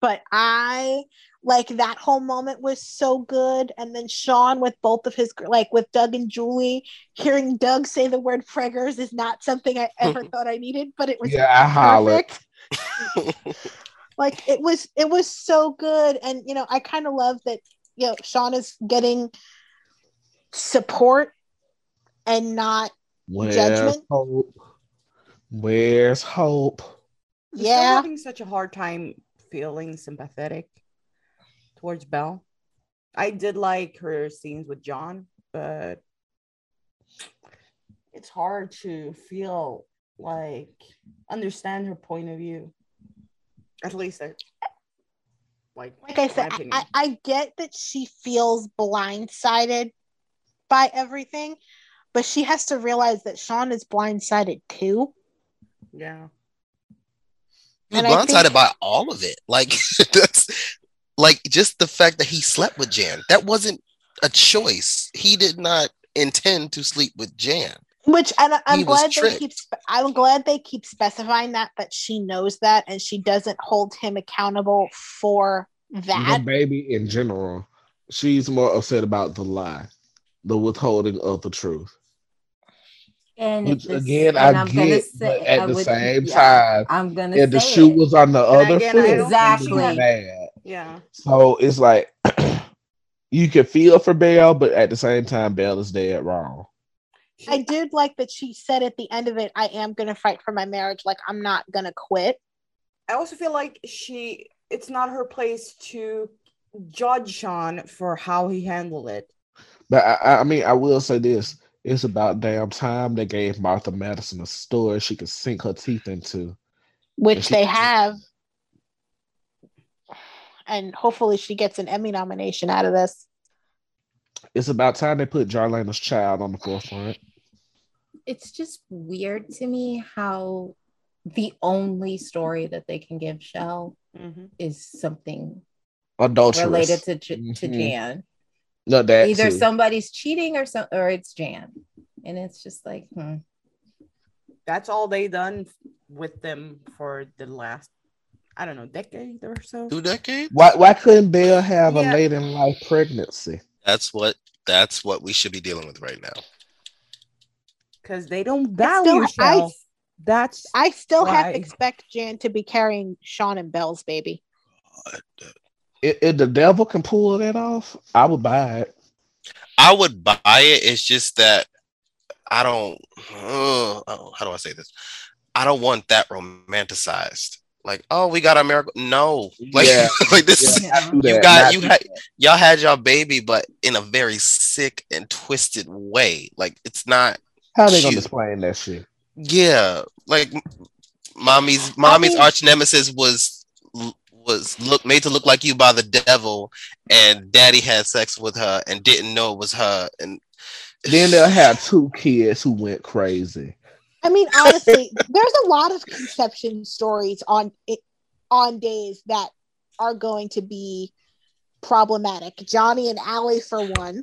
But I, like, that whole moment was so good. And then Sean with both of his, like, with Doug and Julie, hearing Doug say the word preggers is not something I ever thought I needed, but it was yeah, perfect. I hollered. Like, it was, it was so good. And, you know, I kind of love that, you know, Sean is getting support and not Where's judgment. Hope? Where's hope? Yeah. I'm having such a hard time feeling sympathetic towards Belle. I did like her scenes with John, but it's hard to feel like understand her point of view. At least, I, like, like I said, I, I get that she feels blindsided by everything, but she has to realize that Sean is blindsided too. Yeah, he's blindsided think, by all of it. Like that's like just the fact that he slept with Jan. That wasn't a choice. He did not intend to sleep with Jan. Which and I'm he glad they keep. I'm glad they keep specifying that, but she knows that, and she doesn't hold him accountable for that. The baby, in general, she's more upset about the lie, the withholding of the truth. And which this, again, and I I'm get, say, but at I the would, same yeah, time, I'm gonna if the shoe it. was on the and other again, foot, exactly. Bad. Yeah. So it's like you can feel for Belle, but at the same time, Belle is dead wrong. I did like that she said at the end of it, I am going to fight for my marriage. Like, I'm not going to quit. I also feel like she, it's not her place to judge Sean for how he handled it. But I, I mean, I will say this. It's about damn time they gave Martha Madison a story she could sink her teeth into. Which they have. And hopefully she gets an Emmy nomination out of this. It's about time they put Jarlane's child on the forefront. It's just weird to me how the only story that they can give Shell mm-hmm. is something adulterous related to to mm-hmm. Jan. No, that either too. somebody's cheating or so, or it's Jan, and it's just like hmm. that's all they done with them for the last I don't know decade or so. Two decades. Why why couldn't Belle have yeah. a late in life pregnancy? That's what. That's what we should be dealing with right now. Because they don't value Shell. That's I still why. have expect Jan to be carrying Sean and Belle's baby. If, if the devil can pull that off, I would buy it. I would buy it. It's just that I don't. Uh, how do I say this? I don't want that romanticized. like, oh, we got our miracle. No, like, yeah. like this, yeah. you got, you had, y'all had your baby, but in a very sick and twisted way. Like, it's not. How they gonna explain that shit? Yeah, like, mommy's mommy's I mean, arch nemesis was was look made to look like you by the devil, and daddy had sex with her and didn't know it was her, and then they'll have two kids who went crazy. I mean, honestly, there's a lot of conception stories on it, on days that are going to be problematic. Johnny and Allie, for one.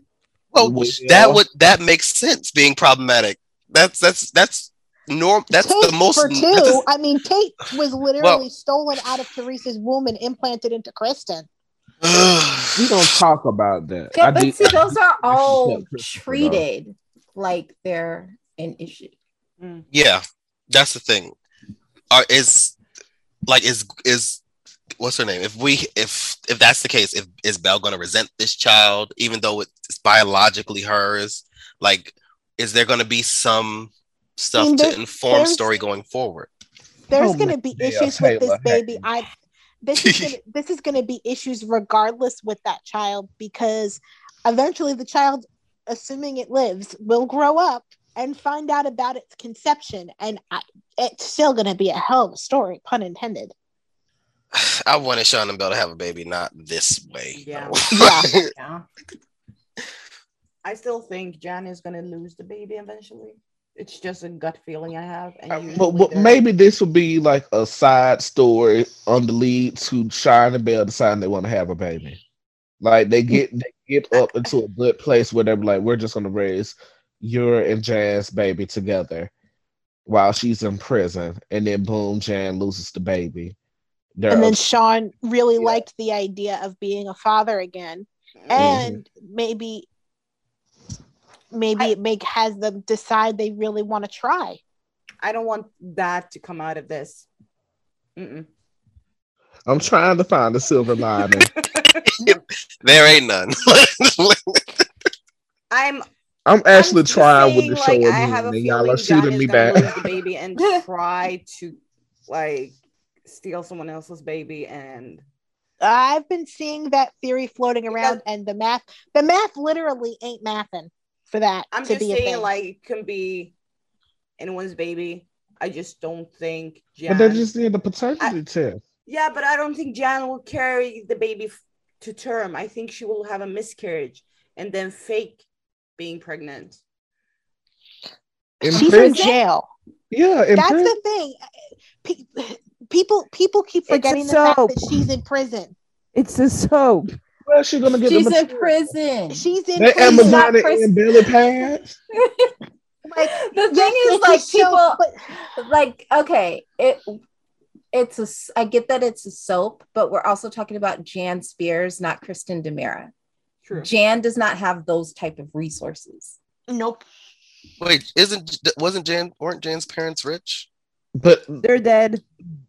Well, well, that would that makes sense being problematic. That's that's that's norm. That's Kate, the most. For two, that's, I mean, Kate was literally well, stolen out of Teresa's womb and implanted into Kristen. We don't talk about that. Yeah, I but did, see, those I, are all treated like they're an issue. Mm. Yeah, that's the thing. Are is like is is what's her name? If we if if that's the case, if is Belle going to resent this child, even though it's biologically hers? Like, is there going to be some stuff I mean, to inform story going forward? There's oh going to be issues Taylor, with this baby. Hey. I this is gonna, this is going to be issues regardless with that child, because eventually the child, assuming it lives, will grow up and find out about its conception, and I, it's still going to be a hell of a story, pun intended. I wanted Sean and Belle to have a baby, not this way. Yeah, yeah. yeah. I still think Jan is going to lose the baby eventually. It's just a gut feeling I have. And uh, but but maybe this would be like a side story on the lead to Sean and Belle deciding they want to have a baby. Like, they get they get up into a good place where they're like, we're just going to raise your and Jan's baby together while she's in prison, and then boom, Jan loses the baby. They're and then okay. Sean really yeah. liked the idea of being a father again, mm-hmm. and maybe maybe I, it make has them decide they really want to try. I don't want that to come out of this. Mm-mm. I'm trying to find a silver lining. There ain't none. I'm. I'm actually I'm trying saying, with the like, show. I have a feeling y'all are shooting me back. The baby and try to like steal someone else's baby, and I've been seeing that theory floating around, and the math, the math literally ain't mathin' for that. I'm to just be saying, like, it can be anyone's baby. I just don't think Jan. But they just need the paternity I, test. Yeah, but I don't think Jan will carry the baby f- to term. I think she will have a miscarriage and then fake being pregnant. In She's prison? In jail. Yeah, in that's prison. The thing. Pe- people, people keep forgetting the fact that she's in prison. It's a soap. Where is she gonna get? She's in prison. She's in that prison. Amazon and Billy pads. Like, the thing is, like, people, but... like, okay, it, it's a. I get that it's a soap, but we're also talking about Jan Spears, not Kristen Demira. True. Jan does not have those type of resources. Nope. Wait, isn't wasn't Jan weren't Jan's parents rich? But they're dead.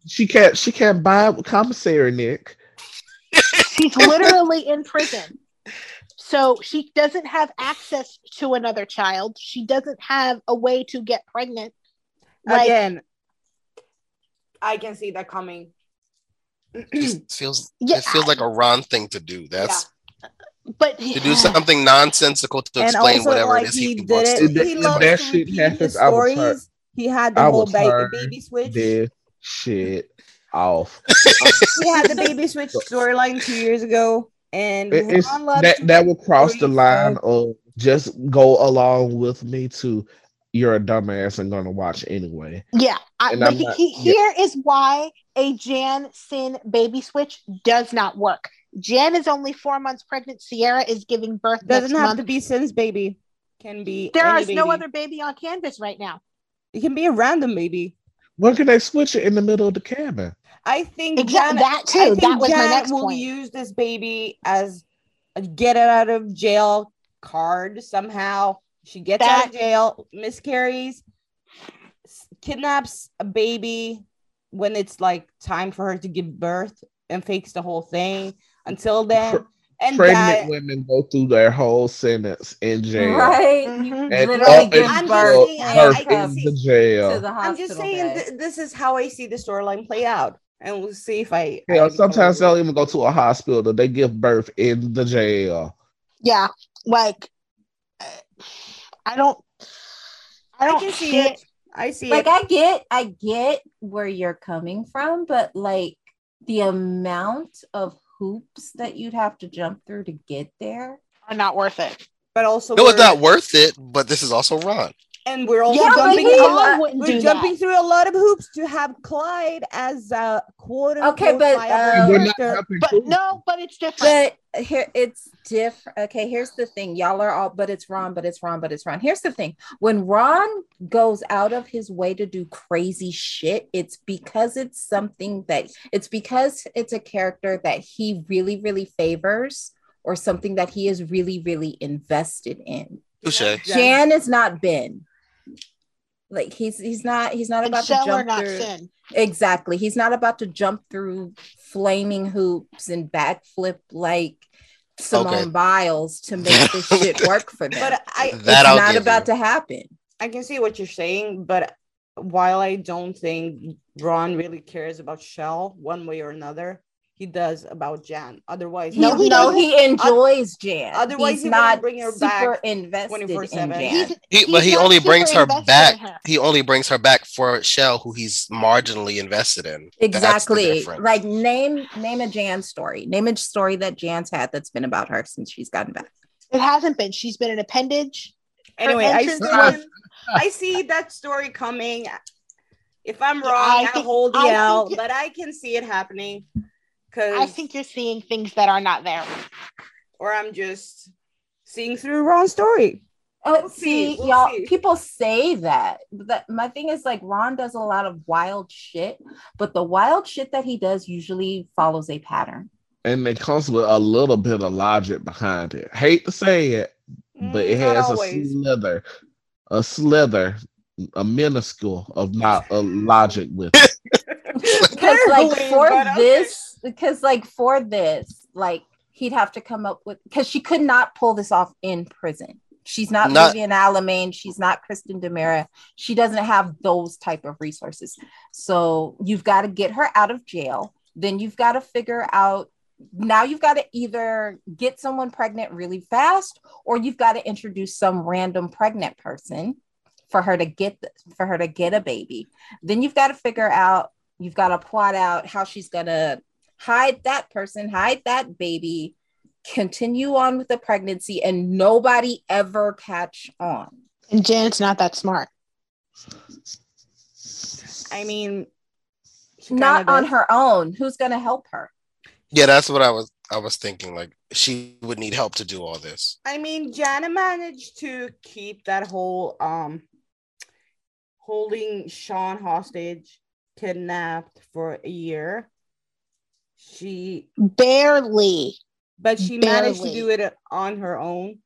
She can't. She can't buy commissary, Nick. She's literally in prison, so she doesn't have access to another child. She doesn't have a way to get pregnant. Like, again, I can see that coming. It just feels. Yeah, it feels I, like a Ron thing to do. That's. Yeah. But to do something nonsensical to and explain also, whatever like, it is he, he wants to do. He loves that shit happens. I was hurt. He had the I whole baby, baby switch. This shit off. He had the baby switch storyline two years ago, and it, that that will cross the line of just go along with me to you're a dumbass and gonna watch anyway. Yeah, I, but he, not, he, yeah. Here is why a Jan Sin baby switch does not work. Jan is only four months pregnant. Sierra is giving birth. Doesn't have month. To be Sin's baby. Can be. There is baby. No other baby on canvas right now. It can be a random baby. When can they switch it in the middle of the cabin? I think exactly. Jan, that too. I think that was Jan my next will point. Use this baby as a get out of jail card somehow. She gets that... out of jail, miscarries, kidnaps a baby when it's like time for her to give birth, and fakes the whole thing. Until then, and pregnant that, women go through their whole sentence in jail, right? Mm-hmm. And literally give birth to the jail. I'm just saying, th- this is how I see the storyline play out. and we'll see if I. Yeah, I sometimes they'll even go to a hospital. They give birth in the jail. Yeah, like I don't. I don't I can see it. it. I see like, it. Like I get, I get where you're coming from, but like the amount of hoops that you'd have to jump through to get there are not worth it. But also, no, it's not worth it. But this is also wrong. And we're all yeah, jumping, like we a all lot, we're jumping through a lot of hoops to have Clyde as a quote unquote. Okay, but, uh, but no, but it's different. But here it's different. Okay, here's the thing. Y'all are all, but it's Ron, but it's Ron, but it's Ron. Here's the thing. When Ron goes out of his way to do crazy shit, it's because it's something that it's because it's a character that he really, really favors or something that he is really, really invested in. Touché. Jan is not Ben. Like he's he's not he's not and about to jump not through sin. Exactly. He's not about to jump through flaming hoops and backflip like Simone okay. Biles to make this shit work for them. But I, it's not about you. to happen. I can see what you're saying, but while I don't think Ron really cares about Shell one way or another, he does about Jan. Otherwise, no, he, no, he enjoys Jan. Otherwise, he's he not bring her back invested in Jan. He's, he's he, but he only brings her back. He only brings her back for Shell, who he's marginally invested in. Exactly. Like name name a Jan story. Name a story that Jan's had that's been about her since she's gotten back. It hasn't been. She's been an appendage. Anyway, I see, I see that story coming. If I'm wrong, I I'll hold you out. Think, but I can see it happening. I think you're seeing things that are not there. Or I'm just seeing through Ron's story. Oh, we'll see, see. We'll y'all, see. People say that. that. My thing is, like, Ron does a lot of wild shit, but the wild shit that he does usually follows a pattern. And it comes with a little bit of logic behind it. Hate to say it, but mm, it has a slither, a slither, a minuscule of not a logic with it. Because, like, for this. Because, like, for this, like, he'd have to come up with... Because she could not pull this off in prison. She's not, not Vivian Alamein. She's not Kristen Demira. She doesn't have those type of resources. So you've got to get her out of jail. Then you've got to figure out... Now you've got to either get someone pregnant really fast, or you've got to introduce some random pregnant person for her to get for her to get a baby. Then you've got to figure out... You've got to plot out how she's going to... hide that person, hide that baby, continue on with the pregnancy, and nobody ever catch on. And Janet's not that smart. I mean, not on her own. Who's going to help her? Yeah, that's what I was I was thinking. Like, she would need help to do all this. I mean, Jana managed to keep that whole um holding Sean hostage kidnapped for a year. She barely, but she barely. managed to do it on her own,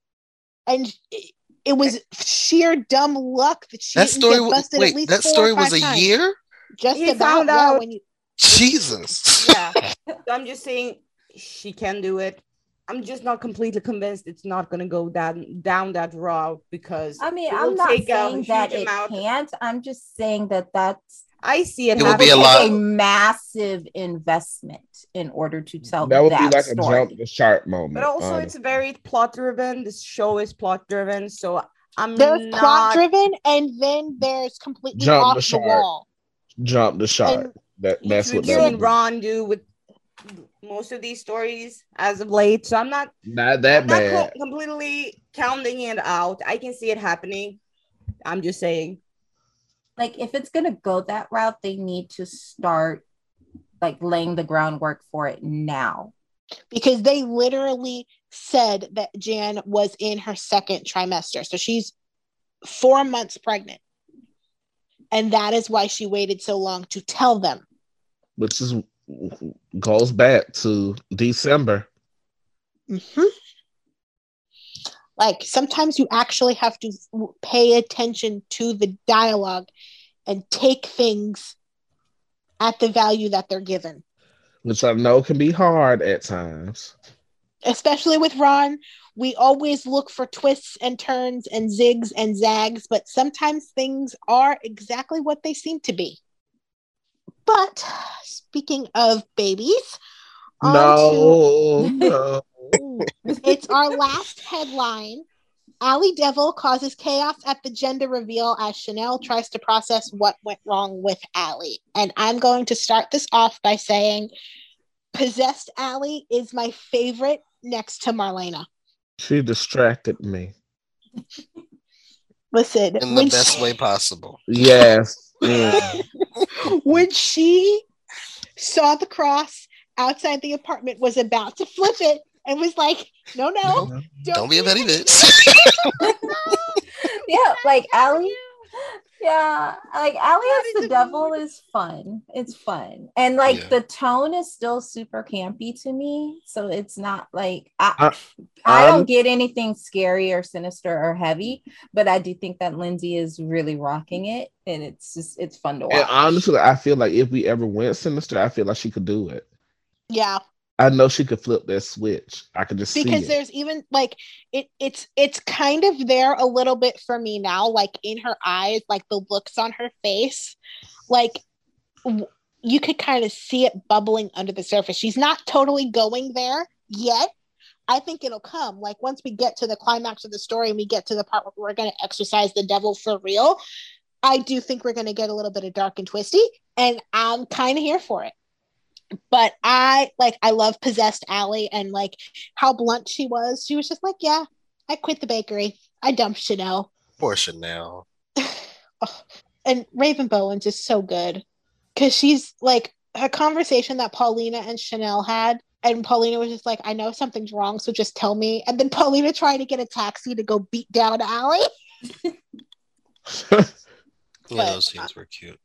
and it, it was sheer dumb luck that she that didn't story. Get busted wait, at least that four story or five was a times. year. Just he about found out. When you, Jesus. Yeah, so I'm just saying she can do it. I'm just not completely convinced it's not going to go down down that route because I mean I'm not saying that it amount. can't. I'm just saying that that's. I see it, it would be a, lot. a massive investment in order to tell that would that be like story. A jump the shark moment. But also, honestly. It's very plot driven. This show is plot driven, so I'm there's not... plot driven, and then there's completely jump off the, the wall. Jump the shark. That, that's what you and Ron do with most of these stories as of late. So I'm not not that I'm bad. Not completely counting it out. I can see it happening. I'm just saying. Like, if it's going to go that route, they need to start, like, laying the groundwork for it now. Because they literally said that Jan was in her second trimester. So she's four months pregnant. And that is why she waited so long to tell them. Which is goes back to December. Mm-hmm. Like, sometimes you actually have to pay attention to the dialogue and take things at the value that they're given. Which I know can be hard at times. Especially with Ron, we always look for twists and turns and zigs and zags, but sometimes things are exactly what they seem to be. But speaking of babies, no, to... no. It's our last headline. Ally Devil causes chaos at the gender reveal as Chanel tries to process what went wrong with Ally. And I'm going to start this off by saying Possessed Ally is my favorite next to Marlena. She distracted me. Listen. In the best she... way possible. Yes. Yeah. When she saw the cross outside the apartment, was about to flip it, and was like, no, no. Don't, don't be a petty bitch. Yeah, like Ally. Yeah, like Ally as the devil is fun. It's fun. And like yeah. the tone is still super campy to me. So it's not like, I, I, I don't get anything scary or sinister or heavy, but I do think that Lindsay is really rocking it. And it's just, it's fun to watch. And honestly, I feel like if we ever went sinister, I feel like she could do it. Yeah. I know she could flip that switch. I could just because see because there's even like it. It's it's kind of there a little bit for me now, like in her eyes, like the looks on her face, like w- you could kind of see it bubbling under the surface. She's not totally going there yet. I think it'll come. Like once we get to the climax of the story and we get to the part where we're going to exercise the devil for real, I do think we're going to get a little bit of dark and twisty, and I'm kind of here for it. But I like I love Possessed Ally and like how blunt she was. She was just like, yeah, I quit the bakery. I dumped Chanel. Poor Chanel. Oh, and Raven Bowen's is so good because she's like her conversation that Paulina and Chanel had, and Paulina was just like, I know something's wrong, so just tell me. And then Paulina tried to get a taxi to go beat down Ally. Yeah, those scenes were cute.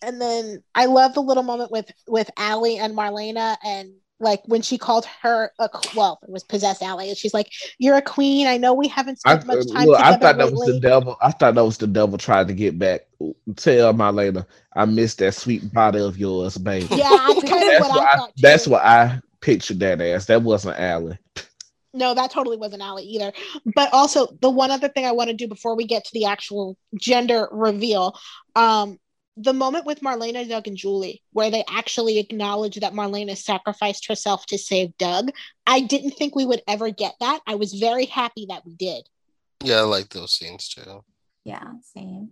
And then I love the little moment with, with Ally and Marlena, and like when she called her, a, well, it was Possessed Ally, and she's like, "You're a queen. I know we haven't spent I, much time look, together I thought lately. That was the devil. I thought that was the devil trying to get back. Tell Marlena, I miss that sweet body of yours, baby. Yeah, that's kind of what, what I thought. Too. That's what I pictured that as. That wasn't Ally. No, that totally wasn't Ally either. But also, the one other thing I want to do before we get to the actual gender reveal, um. the moment with Marlena, Doug, and Julie, where they actually acknowledge that Marlena sacrificed herself to save Doug, I didn't think we would ever get that. I was very happy that we did. Yeah, I like those scenes too. Yeah, same.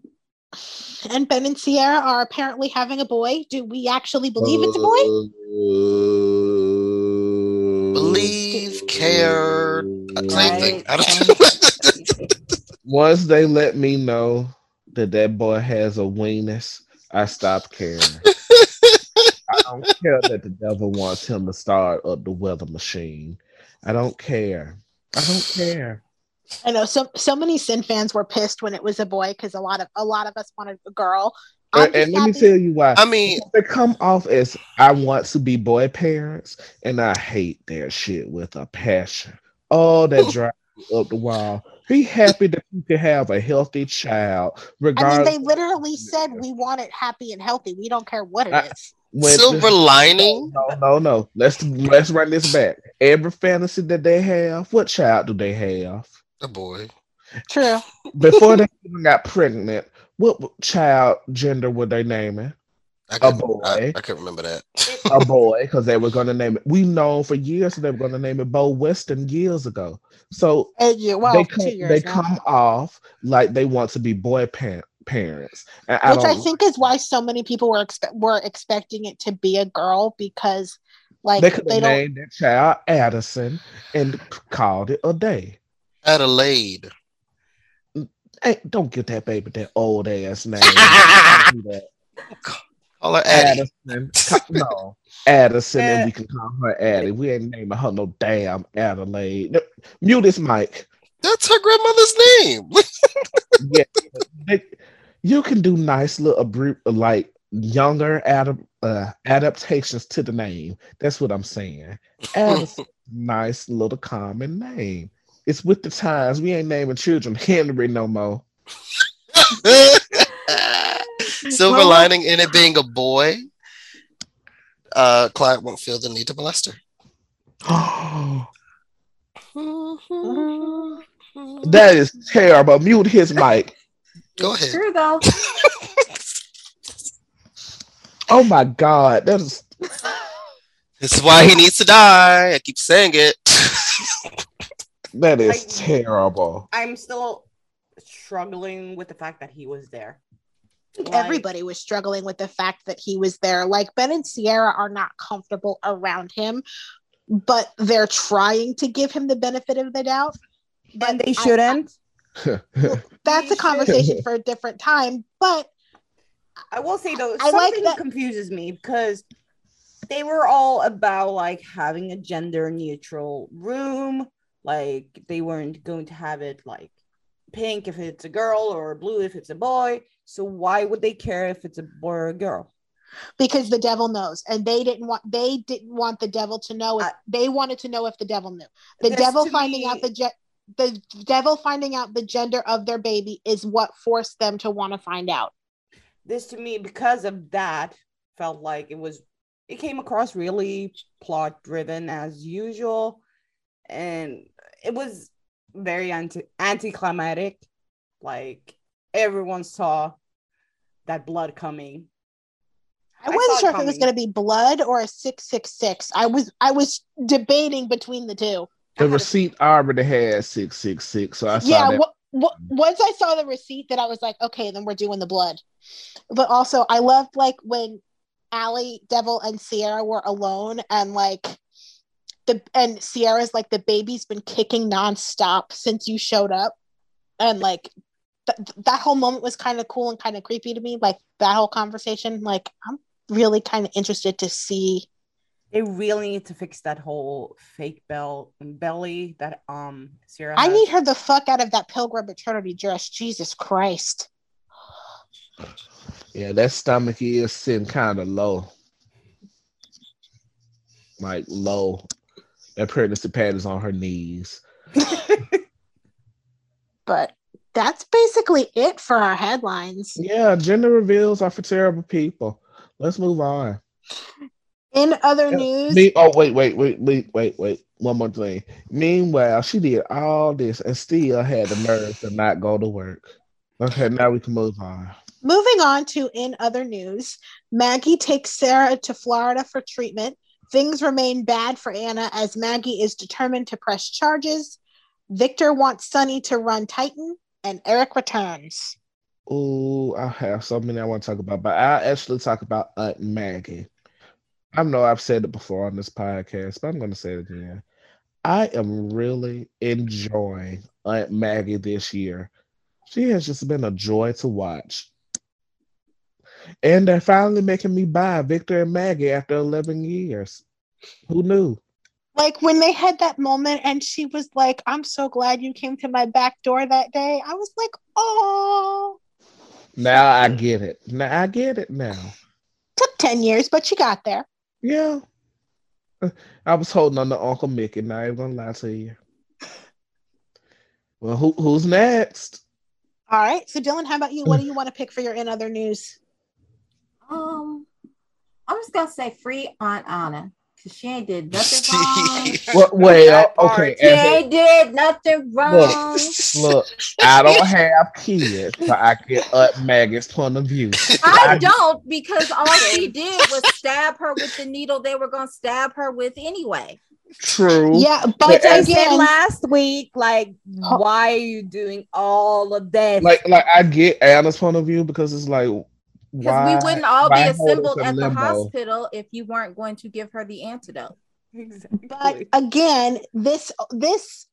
And Ben and Sierra are apparently having a boy. Do we actually believe it's a boy? Believe, care, right. Same thing. I don't Once they let me know that that boy has a weenus, I stopped caring. I don't care that the devil wants him to start up the weather machine. I don't care. I don't care. I know so so many Sin fans were pissed when it was a boy because a lot of a lot of us wanted a girl. I'm and and let me tell you why. I mean, they come off as I want to be boy parents, and I hate their shit with a passion. Oh, that drives me up the wall. Be happy that you can have a healthy child. Regardless, I mean, they literally said we want it happy and healthy. We don't care what it I, is. Silver lining? No, no, no. Let's let's run this back. Every fantasy that they have, what child do they have? A boy. True. Before they even got pregnant, what child gender were they naming? I a boy. I, I couldn't remember that. A boy, because they were going to name it. We know for years they were going to name it Bo Weston years ago. So you, well, they, come, they come off like they want to be boy pa- parents. And Which I, I think is why so many people were expe- were expecting it to be a girl, because like they could have named their child Addison and called it a day. Adelaide. Hey, don't get that baby that old ass name. Don't do that. Call her Addie. Addison. No, Addison, and we can call her Addie. We ain't naming her no damn Adelaide. Mute this mic. That's her grandmother's name. Yeah, it, you can do nice little abru- like younger ad- uh, adaptations to the name. That's what I'm saying. Addison, nice little common name. It's with the times. We ain't naming children Henry no more. Silver well, lining in it being a boy, uh, Clyde won't feel the need to molest her. Oh. That is terrible. Mute his mic. Go ahead. Sure, though. Oh my God, that is. That's why he needs to die. I keep saying it. That is I, terrible. I'm still struggling with the fact that he was there. Like, everybody was struggling with the fact that he was there. Like, Ben and Sierra are not comfortable around him, but they're trying to give him the benefit of the doubt. But and they shouldn't. I, I, that's a conversation for a different time. But I will say though, I something like that confuses me, because they were all about like having a gender neutral room. Like, they weren't going to have it like pink if it's a girl or blue if it's a boy. So why would they care if it's a boy or a girl? Because the devil knows, and they didn't want they didn't want the devil to know. If, uh, they wanted to know if the devil knew. The devil finding me, out the ge- the devil finding out the gender of their baby is what forced them to want to find out. This to me, because of that, felt like it was it came across really plot driven as usual, and it was very anti anticlimactic. Like, everyone saw that blood coming. I wasn't I sure it if it was going to be blood or a six six six. I was I was debating between the two. The receipt a... already had six six six, so I saw yeah, that. Wh- wh- once I saw the receipt, that I was like, okay, then we're doing the blood. But also, I loved like when Allie, Devil, and Sierra were alone, and like the and Sierra's like, the baby's been kicking nonstop since you showed up, and like. Th- that whole moment was kind of cool and kind of creepy to me. Like, that whole conversation, like, I'm really kind of interested to see. They really need to fix that whole fake bell belly that um Sierra I has. Need her the fuck out of that Pilgrim maternity dress. Jesus Christ. Yeah, that stomach is sitting kind of low. Like, low. That pregnancy pad is on her knees. But that's basically it for our headlines. Yeah, gender reveals are for terrible people. Let's move on. In other news... Me- oh, wait, wait, wait, wait, wait, wait. One more thing. Meanwhile, she did all this and still had the nerve to not go to work. Okay, now we can move on. Moving on to In Other News, Maggie takes Sarah to Florida for treatment. Things remain bad for Anna as Maggie is determined to press charges. Victor wants Sunny to run Titan. And Eric returns. Oh, I have so many I want to talk about, but I'll actually talk about Aunt Maggie. I know I've said it before on this podcast, but I'm going to say it again. I am really enjoying Aunt Maggie this year. She has just been a joy to watch. And they're finally making me buy Victor and Maggie after eleven years. Who knew? Like, when they had that moment and she was like, I'm so glad you came to my back door that day. I was like, oh. Now I get it. Now I get it now. Took ten years, but she got there. Yeah. I was holding on to Uncle Mickey. Now I ain't going to lie to you. Well, who, who's next? All right. So, Dylan, how about you? What do you want to pick for your In Other News? Um, I'm just going to say free Aunt Anna. She ain't did nothing wrong. Well, well okay. She ain't did nothing wrong. Look, look, I don't have kids, but I get Aunt Maggie's point of view. I, I don't, because all she did was stab her with the needle they were going to stab her with anyway. True. Yeah, but, but I said last week, like, why are you doing all of that? Like, like I get Anna's point of view, because it's like, because we wouldn't all be assembled at the hospital if you weren't going to give her the antidote. Exactly. But again, this this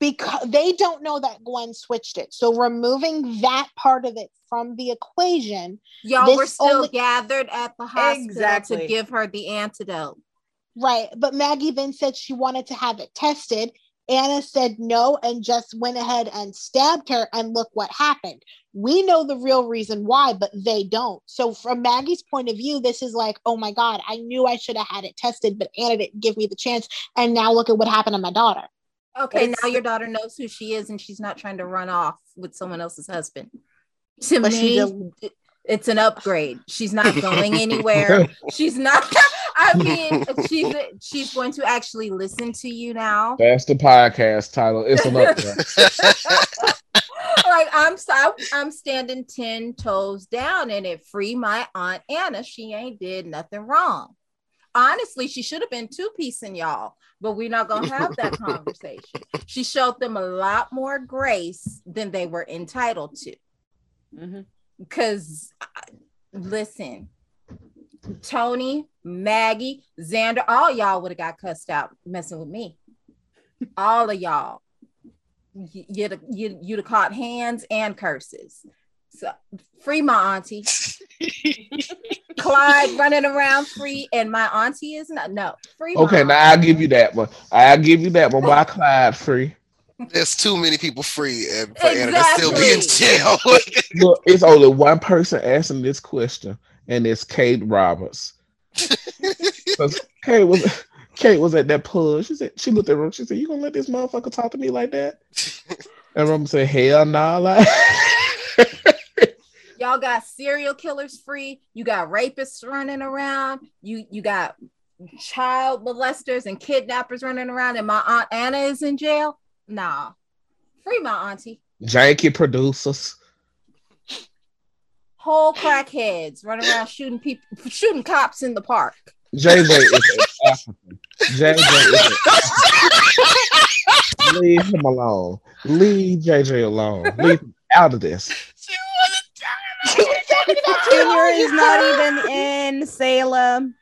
because they don't know that Gwen switched it. So removing that part of it from the equation, y'all were still only, gathered at the hospital exactly. to give her the antidote. Right, but Maggie then said she wanted to have it tested. Anna said no and just went ahead and stabbed her, and look what happened. We know the real reason why, but they don't. So from Maggie's point of view, this is like, oh my God, I knew I should have had it tested, but Anna didn't give me the chance, and now look at what happened to my daughter. Okay, it's, now your daughter knows who she is, and she's not trying to run off with someone else's husband. To me, she it's an upgrade. She's not going anywhere. She's not... I mean, she's she's going to actually listen to you now. That's the podcast title. It's an upgrade. like I'm so I'm standing ten toes down, and it free my Aunt Anna. She ain't did nothing wrong. Honestly, she should have been two-piecing y'all, but we're not going to have that conversation. She showed them a lot more grace than they were entitled to. Because, mm-hmm. listen, Tony, Maggie, Xander, all y'all would have got cussed out messing with me. All of y'all. You'd, you'd, you'd have caught hands and curses. So free my auntie. Clyde running around free, and my auntie is not. No, free. Okay, now I'll give you that one. I'll give you that one. My Clyde free. There's too many people free and for Anna to still be in jail. Look, it's only one person asking this question, and it's Kate Roberts. Kate was Kate was at that pub. She said she looked at Roman. She said, "You gonna let this motherfucker talk to me like that?" And Roman said, "Hell nah, like." Y'all got serial killers free. You got rapists running around. You you got child molesters and kidnappers running around. And my Aunt Anna is in jail. Nah, free my auntie. Janky producers, whole crackheads running around shooting people, shooting cops in the park. J J is an African. J J is an African. Leave him alone. Leave J J alone. Leave him out of this. Junior is not even in Salem.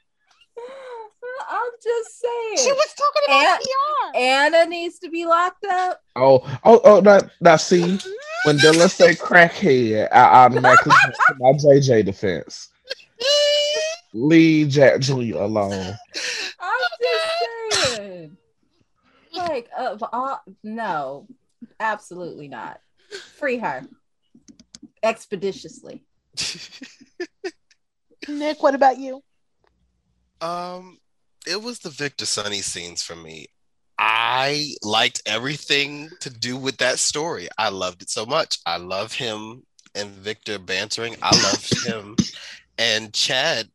I'm just saying. She was talking about P R. Anna needs to be locked up. Oh, oh, oh! Now, now see, when Dylan say crackhead, I automatically put my J J defense. Leave Jack Junior alone. I'm just saying. Like, uh, uh, no, absolutely not. Free her expeditiously. Nick, what about you? Um, it was the Victor Sunny scenes for me. I liked everything to do with that story. I loved it so much. I love him and Victor bantering. I loved him and Chad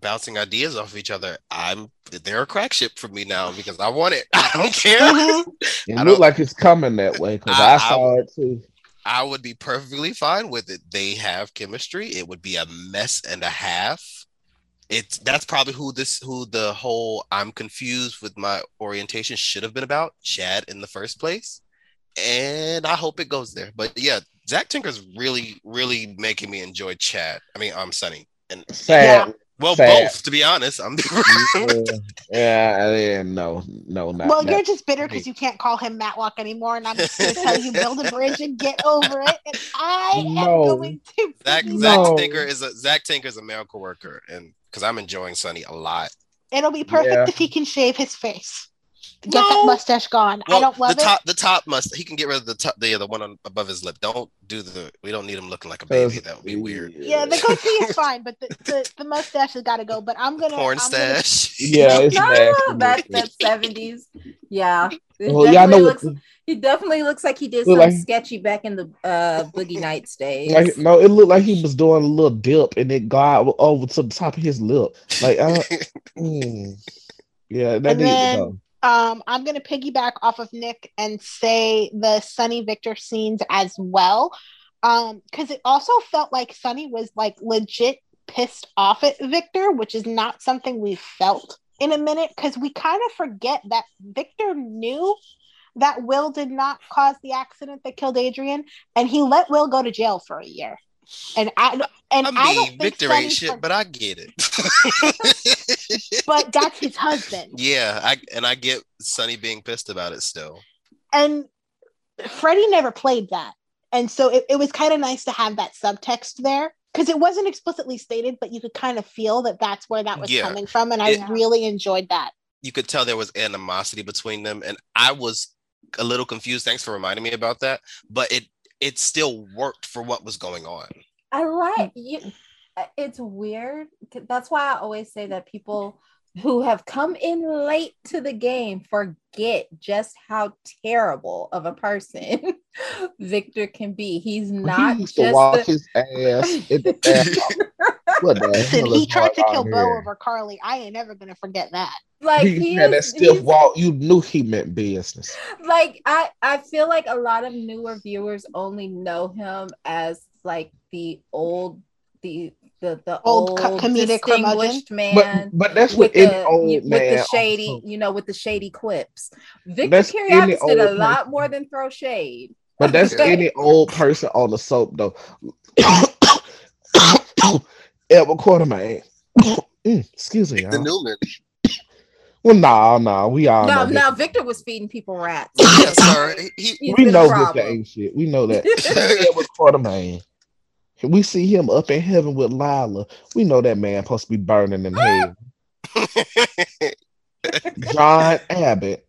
bouncing ideas off of each other. I'm they're a crack ship for me now because I want it. I don't care. It I look like it's coming that way because I, I saw I, it too. I would be perfectly fine with it. They have chemistry. It would be a mess and a half. It's that's probably who this who the whole I'm confused with my orientation should have been about, Chad in the first place. And I hope it goes there. But yeah, Zach Tinker's really, really making me enjoy Chad. I mean, I'm um, Sunny. And Sad. Yeah. Well, Sad. Both, to be honest. I'm yeah, yeah, no, no, not. Well, not. You're just bitter because you can't call him Matlock anymore, and I'm just going to tell you build a bridge and get over it. And I no. am going to. Zach, Zach no. Tinker is a Zach Tinker is a miracle worker, and because I'm enjoying Sunny a lot. It'll be perfect yeah. if he can shave his face. Get no. that mustache gone. Well, I don't love the top, it. The top mustache. He can get rid of the top, the the one on, above his lip. Don't do the. We don't need him looking like a baby. That would be weird. Yeah, the goatee is fine, but the, the, the mustache has got to go. But I'm gonna porn I'm stash. Gonna... Yeah, it's no, that's the seventies. Yeah, well, y'all know looks, what... he definitely looks like he did something like... sketchy back in the uh, Boogie Nights days. Like, no, it looked like he was doing a little dip, and it got over to the top of his lip. Like, uh, mm, yeah, that didn't go. Um, I'm going to piggyback off of Nick and say the Sunny Victor scenes as well. Um, because it also felt like Sunny was like legit pissed off at Victor, which is not something we felt in a minute. Because we kind of forget that Victor knew that Will did not cause the accident that killed Adrian, and he let Will go to jail for a year. And I and I, mean, I don't think Victor Sunny ain't shit, for- but I get it. But that's his husband. Yeah, I and I get Sunny being pissed about it still. And Freddie never played that, and so it, it was kind of nice to have that subtext there because it wasn't explicitly stated, but you could kind of feel that that's where that was yeah. coming from, and it, I really enjoyed that. You could tell there was animosity between them, and I was a little confused. Thanks for reminding me about that, but it. It still worked for what was going on. I like you. It's weird. That's why I always say that people who have come in late to the game forget just how terrible of a person Victor can be. He's not he used just to walk the... his ass. In the What Listen, he tried to kill Bo here. over Carly. I ain't never gonna forget that. Like he, he had that stiff walk. You knew he meant business. Like I, I feel like a lot of newer viewers only know him as like the old, the the the old, old comedic distinguished man. But, but that's what any the, old with man. With the shady, also. you know, with the shady quips. Victor Kiriakis did a lot person. more than throw shade. But that's any old person on the soap, though. Edward Quartermain. mm, excuse me. Y'all. The Newman. Well, nah, nah, we all no, know. No, Victor was feeding people rats. yeah, sorry. He, we know Victor ain't shit. We know that. Edward Quartermain. We see him up in heaven with Lila. We know that man supposed to be burning in hell. John Abbott.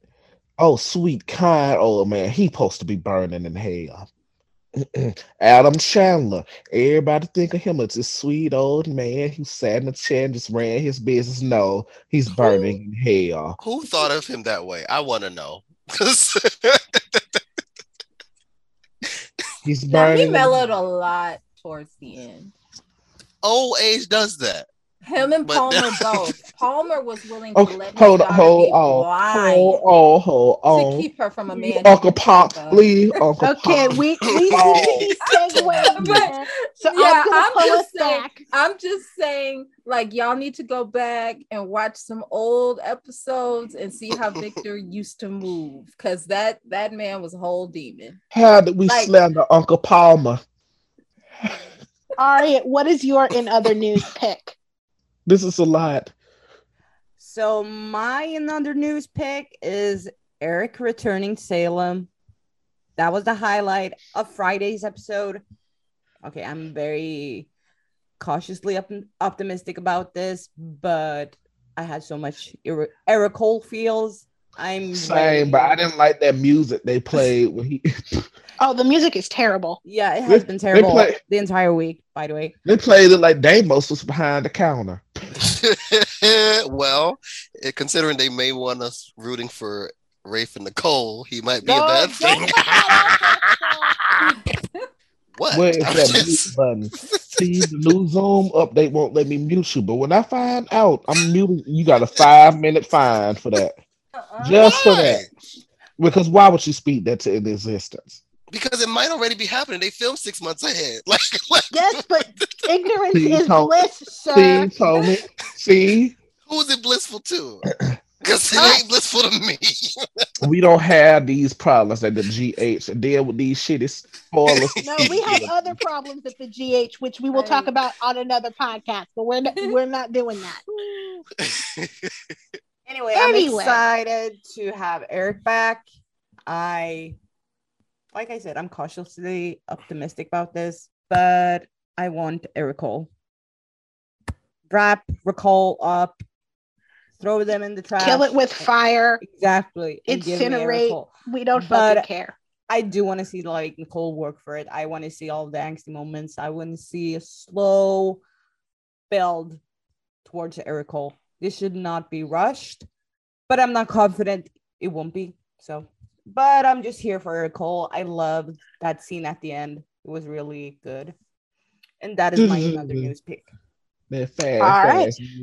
Oh, sweet, kind old man. He supposed to be burning in hell. Adam Chandler. Everybody think of him as this sweet old man who sat in a chair and just ran his business. No, he's burning who, in hell. Who thought of him that way? I want to know. he's burning. Yeah, he mellowed a lot towards the end. Old age does that. Him and but, Palmer both. Palmer was willing to okay, let his daughter hold be on, blind hold on, hold on. to keep her from a man. Uncle Pop, please, Uncle okay, Pop. Okay, we we oh. segue. But, so yeah, I'm, I'm just saying. Back. I'm just saying, like y'all need to go back and watch some old episodes and see how Victor used to move, because that that man was a whole demon. How did we like, slander Uncle Palmer? Aria, what is your in other news pick? This is a lot. So my another news pick is Eric returning Salem. That was the highlight of Friday's episode. Okay, I'm very cautiously op- optimistic about this, but I had so much Eric, Eric Cole feels. I'm same, ready. But I didn't like that music they played when he. Oh, the music is terrible. Yeah, it has they, been terrible play, the entire week, by the way. They played it like Deimos was behind the counter. Well, considering they may want us rooting for Rafe and Nicole, he might be no, a bad thing. What? Where is that mute button? See, the new Zoom update won't let me mute you, but when I find out, I'm muting. You got a five-minute fine for that. Uh-uh. Just yeah. for that. Because why would you speak that to into existence? Because it might already be happening. They filmed six months ahead. Like, like yes, but ignorance see, is Tony. bliss, sir. See, Tony. See? Who's it blissful to? Because it ain't blissful to me. We don't have these problems that the G H deal with these shitty spoilers. No, we have other problems at the G H, which we will talk about on another podcast, but we're not, we're not doing that. Anyway, anyway, I'm excited to have Eric back. I, like I said, I'm cautiously optimistic about this, but I want Eric Cole. Wrap Recall up, throw them in the trash. Kill it with fire. Exactly. Incinerate. We don't but fucking care. I do want to see like Nicole work for it. I want to see all the angsty moments. I want to see a slow build towards Eric Cole. This should not be rushed, but I'm not confident it won't be. So, but I'm just here for Eric Cole. I loved that scene at the end. It was really good. And that is my another news pick. They're fair, All fair.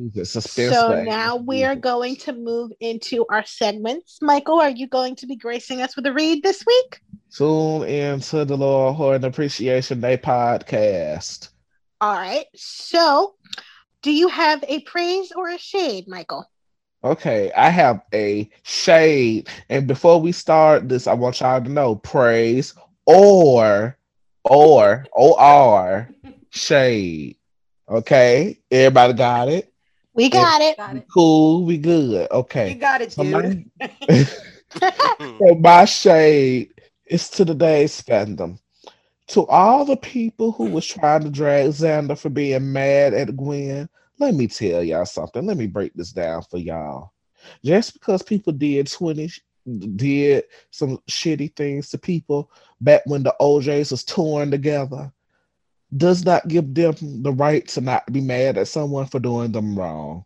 right. So way. now we are going to move into our segments. Michael, are you going to be gracing us with a read this week? Tune in to the Laurel Horton Appreciation Day podcast. All right. So... do you have a praise or a shade, Michael? Okay, I have a shade. And before we start this, I want y'all to know praise or, or, or, shade. Okay? Everybody got it? We got it. it. Cool, we good. Okay. You got it, dude. So my shade is to today's fandom. To all the people who was trying to drag Xander for being mad at Gwen, let me tell y'all something. Let me break this down for y'all. Just because people did twenty did some shitty things to people back when the O Js was touring together, does not give them the right to not be mad at someone for doing them wrong.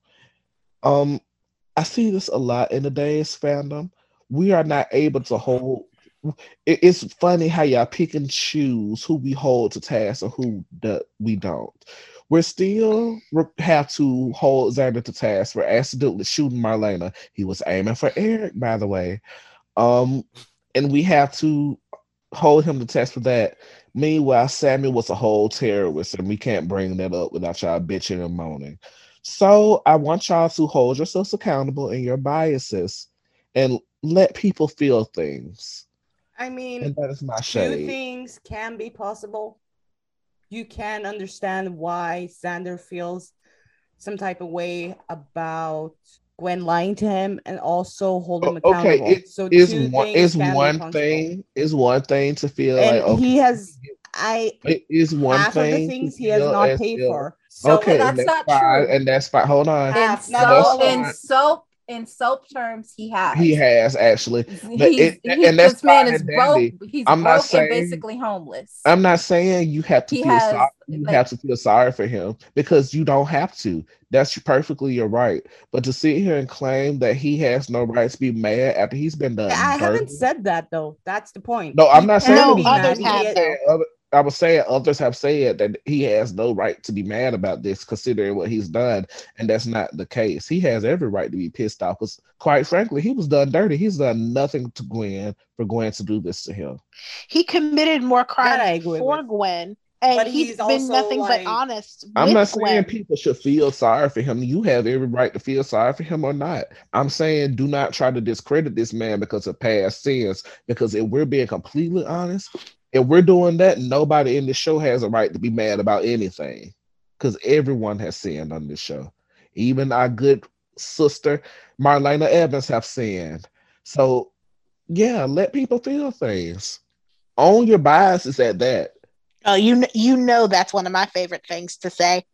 Um, I see this a lot in today's fandom. We are not able to hold. It's funny how y'all pick and choose who we hold to task or who do- we don't. We still have to hold Xander to task for accidentally shooting Marlena. He was aiming for Eric, by the way. Um, and we have to hold him to task for that. Meanwhile, Samuel was a whole terrorist, and we can't bring that up without y'all bitching and moaning. So I want y'all to hold yourselves accountable in your biases and let people feel things. I mean, and that is my shade. Two things can be possible. You can understand why Xander feels some type of way about Gwen lying to him, and also hold him accountable. Okay, it so is one is one thing is one thing to feel and like okay, he has. I it is one half thing. Half of the things he has not paid feel. for. So okay, that's, that's not fine, true. And that's fine. Hold on. That's so, that's in fine. soap, in soap terms, he has. He has actually. It, he, and that's this man is broke. He's I'm broke not saying, and basically homeless. I'm not saying you have to he feel has, sorry. You like, have to feel sorry for him because you don't have to. That's perfectly your right. But to sit here and claim that he has no right to be mad after he's been done. I dirty. haven't said that though. That's the point. No, I'm not saying others have. I was saying others have said that he has no right to be mad about this considering what he's done, and that's not the case. He has every right to be pissed off because, quite frankly, he was done dirty. He's done nothing to Gwen for Gwen to do this to him. He committed more crimes for Gwen, and but he's, he's been nothing like, but honest with I'm not saying Gwen. People should feel sorry for him. You have every right to feel sorry for him or not. I'm saying do not try to discredit this man because of past sins, because if we're being completely honest, if we're doing that, nobody in this show has a right to be mad about anything because everyone has sinned on this show. Even our good sister, Marlena Evans, have sinned. So, yeah, let people feel things. Own your biases at that. Oh, you, you know that's one of my favorite things to say.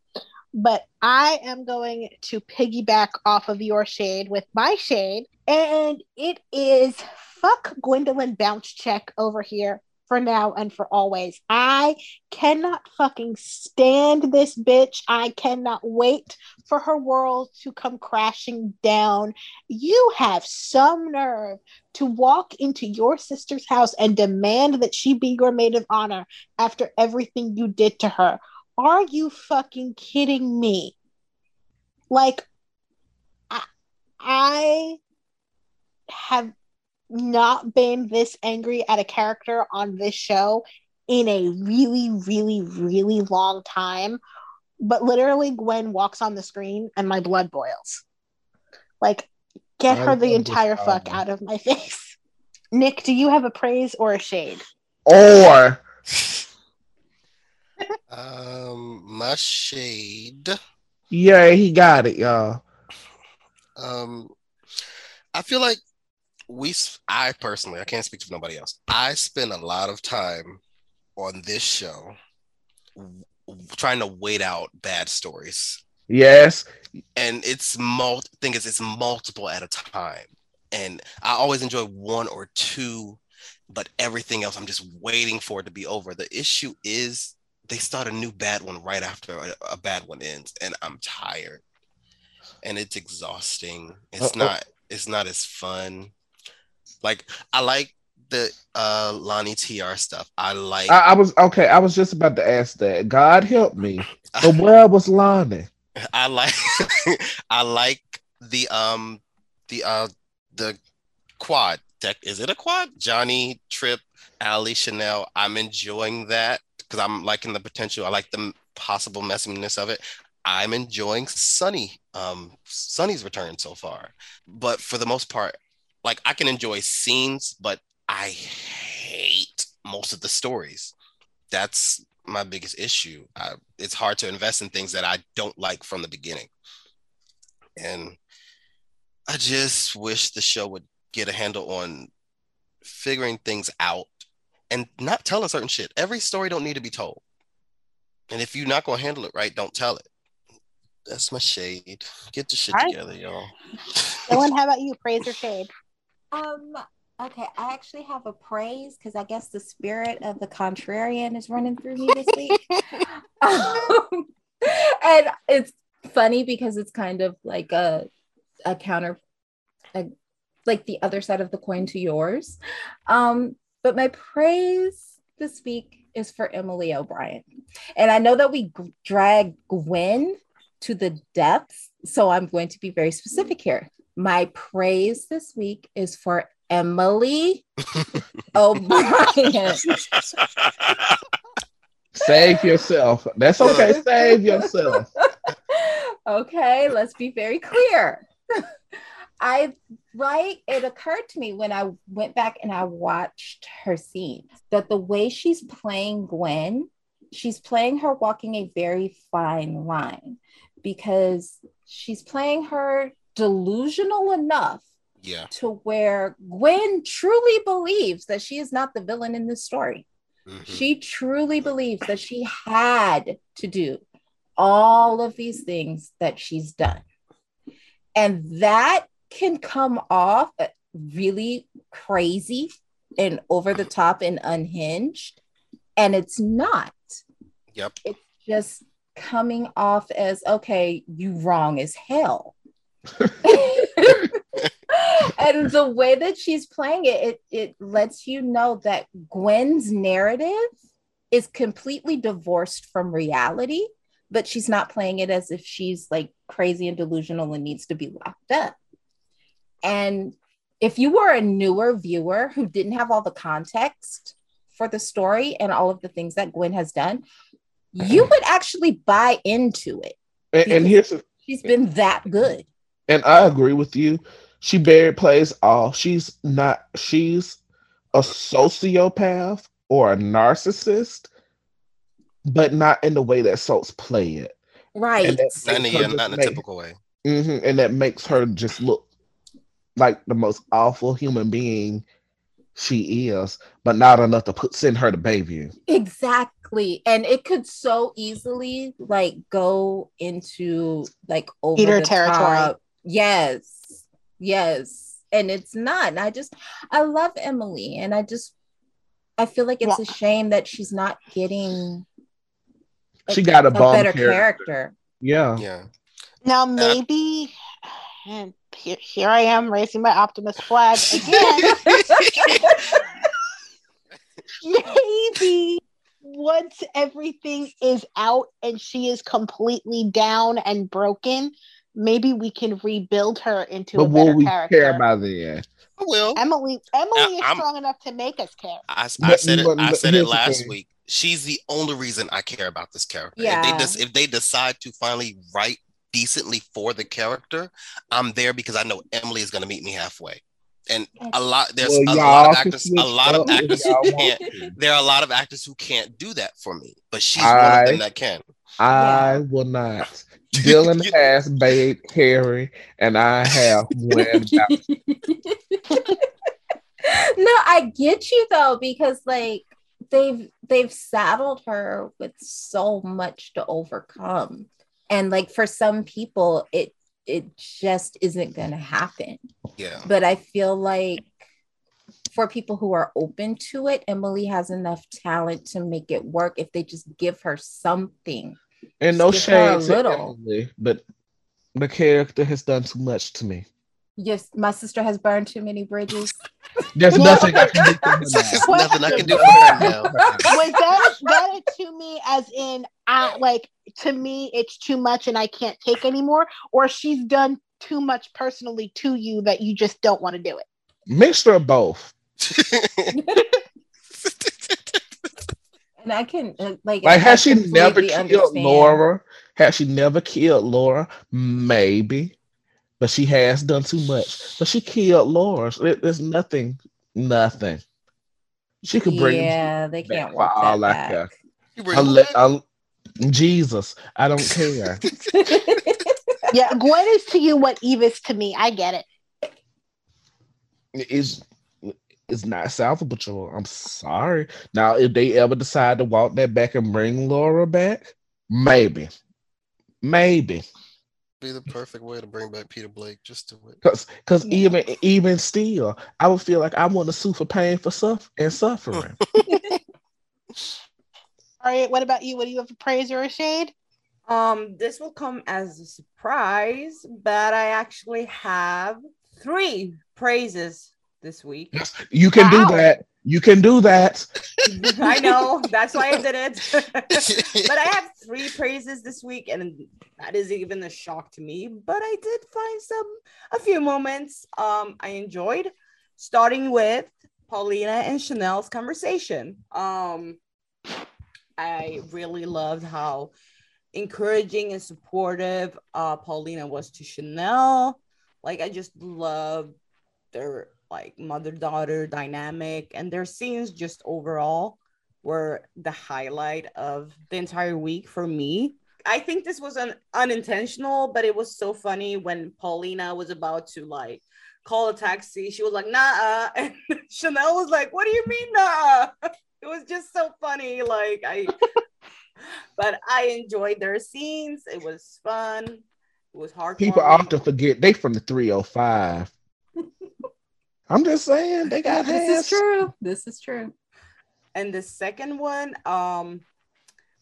But I am going to piggyback off of your shade with my shade, and it is fuck Gwendolyn Bounce Check over here. For now and for always. I cannot fucking stand this bitch. I cannot wait for her world to come crashing down. You have some nerve to walk into your sister's house and demand that she be your maid of honor after everything you did to her. Are you fucking kidding me? Like, I, I have not been this angry at a character on this show in a really, really, really long time. But literally, Gwen walks on the screen and my blood boils. Like, get I her the entire fuck out of my face. Nick, do you have a praise or a shade? Or. um, my shade. Yeah, he got it, y'all. Um, I feel like We, I personally, I can't speak for nobody else. I spend a lot of time on this show w- trying to wait out bad stories. Yes, and it's mul- thing is it's multiple at a time, and I always enjoy one or two, but everything else I'm just waiting for it to be over. The issue is they start a new bad one right after a, a bad one ends, and I'm tired, and it's exhausting. It's Uh-oh. not. It's not as fun. Like, I like the uh, Lonnie T R stuff. I like... I, I was... Okay, I was just about to ask that. God help me. But where was Lonnie? I like... I like the, um... The, uh... The quad. Is it a quad? Johnny, Tripp, Allie, Chanel. I'm enjoying that because I'm liking the potential. I like the possible messiness of it. I'm enjoying Sunny. Um, Sunny's return so far. But for the most part, like, I can enjoy scenes, but I hate most of the stories. That's my biggest issue. I, it's hard to invest in things that I don't like from the beginning. And I just wish the show would get a handle on figuring things out and not telling certain shit. Every story don't need to be told. And if you're not going to handle it right, don't tell it. That's my shade. Get the shit right together, y'all. Ellen, how about you? Praise or shade? Um, okay, I actually have a praise because I guess the spirit of the contrarian is running through me this week. um, and it's funny because it's kind of like a a counter, a, like the other side of the coin to yours. Um, but my praise this week is for Emily O'Brien. And I know that we g- drag Gwen to the depths, so I'm going to be very specific here. My praise this week is for Emily O'Brien. Save yourself. That's okay. Save yourself. Okay, let's be very clear. I like, it occurred to me when I went back and I watched her scenes that the way she's playing Gwen, she's playing her walking a very fine line, because she's playing her delusional enough yeah. to where Gwen truly believes that she is not the villain in this story. Mm-hmm. She truly believes that she had to do all of these things that she's done. And that can come off really crazy and over the top and unhinged. And it's not. Yep. It's just coming off as, okay, you wrong as hell. And the way that she's playing it, it, it lets you know that Gwen's narrative is completely divorced from reality, but she's not playing it as if she's like crazy and delusional and needs to be locked up. And if you were a newer viewer who didn't have all the context for the story and all of the things that Gwen has done, you would actually buy into it. And, and here's a, she's been that good. And I agree with you. She buried plays all. She's not, she's a sociopath or a narcissist, but not in the way that soaps play it. Right. And not in a make, typical way. Mm-hmm, and that makes her just look like the most awful human being she is, but not enough to put send her to Bayview. Exactly. And it could so easily like go into like over Peter the territory. Top. Yes. Yes. And it's not. And I just, I love Emily. And I just, I feel like it's yeah. a shame that she's not getting a, she got a, a better character. character. Yeah. Yeah. Now maybe, and here, here I am raising my optimist flag again. Maybe once everything is out and she is completely down and broken, maybe we can rebuild her into but a better will character. But we care by then? I will. Emily, Emily I, is I'm, strong enough to make us care. I, I, I said it, I said it last week. She's the only reason I care about this character. Yeah. If they des- if they decide to finally write decently for the character, I'm there because I know Emily is going to meet me halfway. And a lot there's well, a lot of actors, a lot of actors who can't. There are a lot of actors who can't do that for me, but she's I, one of them that can. I yeah. will not. Dylan has Babe Carey, and I have Gwen. No, I get you though, because like they've they've saddled her with so much to overcome. And like for some people, it it just isn't going to happen. Yeah. But I feel like for people who are open to it, Emily has enough talent to make it work if they just give her something. And no shade to Emily, but the character has done too much to me. Yes, my sister has burned too many bridges. There's nothing I can do for her now. There's nothing I can do for her now. Was that, that to me as in, I, like, to me, it's too much and I can't take anymore? Or she's done too much personally to you that you just don't want to do it? Mixture of both. And I can, like... Like, has she never killed understand. Laura? Has she never killed Laura? Maybe. But she has done too much. But she killed Laura. There's nothing, nothing. She could bring. Yeah, they can't walk that back. Like a, I'll, I'll, Jesus, I don't care. Yeah, Gwen is to you what Eve is to me. I get it. It's it's not salvageable. I'm sorry. Now, if they ever decide to walk that back and bring Laura back, maybe, maybe. Be the perfect way to bring back Peter Blake, just do it. Because because yeah. even even still, I would feel like I want to sue for pain for suffer and suffering. All right, what about you? What do you have, a praise or a shade? Um, this will come as a surprise, but I actually have three praises this week. You can wow. do that. You can do that. I know. That's why I did it. But I have three praises this week, and that is even a shock to me. But I did find some, a few moments um, I enjoyed, starting with Paulina and Chanel's conversation. Um, I really loved how encouraging and supportive uh, Paulina was to Chanel. Like, I just loved their like mother-daughter dynamic, and their scenes just overall were the highlight of the entire week for me. I think this was an unintentional, but it was so funny when Paulina was about to like call a taxi. She was like, nah, and Chanel was like, what do you mean, nah? It was just so funny. Like I, but I enjoyed their scenes. It was fun. It was hard. People often forget they from the three oh five. I'm just saying, they got hands. This is true. This is true. And the second one, um,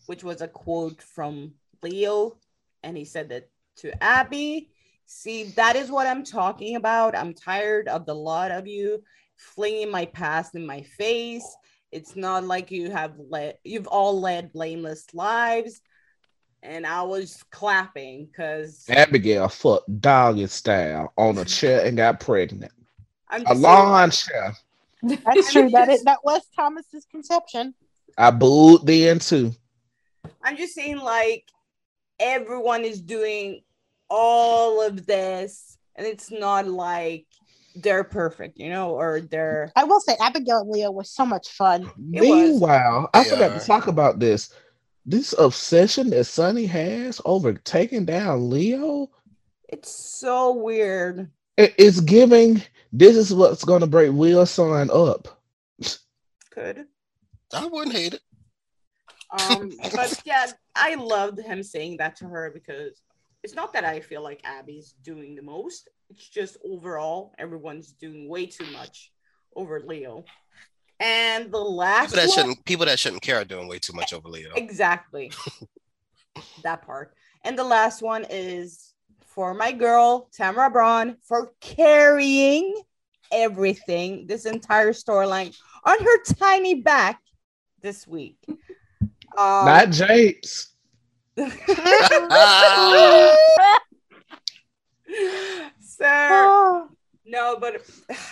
which was a quote from Leo, and he said that to Abby. See, that is what I'm talking about. I'm tired of the lot of you flinging my past in my face. It's not like you have led, you've all led blameless lives. And I was clapping because Abigail fucked doggy style on a chair and got pregnant. A lawn chair. That's true. That is, that was Thomas's conception. I booed then too. I'm just saying, like, everyone is doing all of this, and it's not like they're perfect, you know, or they're. I will say, Abigail and Leo was so much fun. It Meanwhile, was. I they forgot are. to talk about this. This obsession that Sunny has over taking down Leo. It's so weird. It, it's giving. This is what's going to break Wilson up. Good. I wouldn't hate it. Um, but yeah, I loved him saying that to her, because it's not that I feel like Abby's doing the most. It's just overall, everyone's doing way too much over Leo. And the last people that one, shouldn't people that shouldn't care are doing way too much over Leo. Exactly. That part. And the last one is for my girl, Tamara Braun, for carrying everything, this entire storyline, on her tiny back this week. Um, Not Japes. Sir. No, but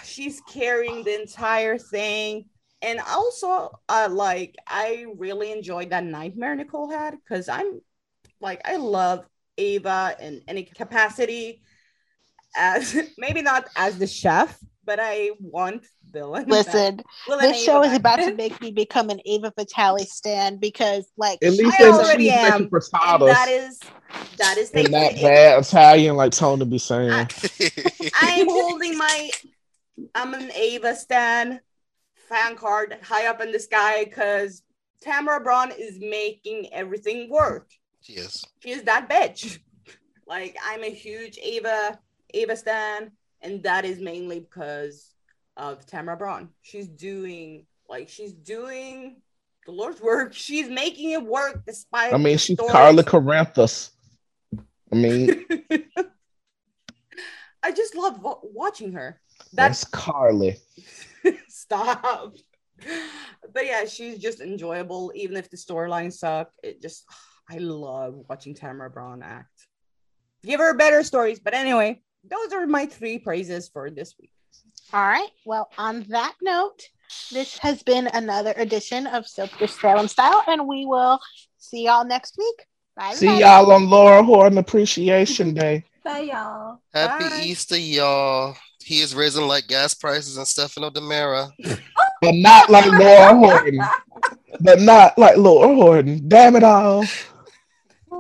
she's carrying the entire thing. And also, uh, like, I really enjoyed that nightmare Nicole had, because I'm, like, I love Ava in any capacity, as maybe not as the chef, but I want Dylan. Listen, this show is about to make me become an Ava Vitale stan, because, like, at least I already am. That is that is and that bad Italian, like Tony be saying. I, I'm holding my I'm an Ava stan fan card high up in the sky, because Tamara Braun is making everything work. She is. She is that bitch. Like, I'm a huge Ava, Ava stan, and that is mainly because of Tamara Braun. She's doing, like, she's doing the Lord's work. She's making it work despite. I mean, she's stories. Carla Coranthus. I mean, I just love w- watching her. That's, That's Carly. Stop. But yeah, she's just enjoyable, even if the storyline sucked. It just. I love watching Tamara Braun act. Give her better stories. But anyway, those are my three praises for this week. All right. Well, on that note, this has been another edition of Soapdish Salem Style, and we will see y'all next week. Bye. See y'all on Laura Horton Appreciation Day. Bye, y'all. Happy Bye. Easter, y'all. He is risen like gas prices and Stefano Demera. But not like Laura Horton. But not like Laura Horton. Damn it all.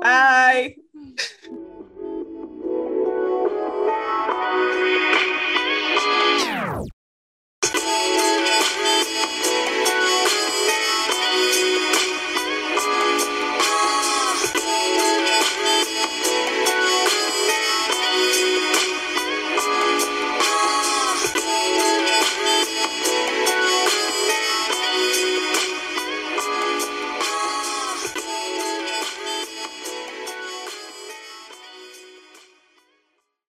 Bye.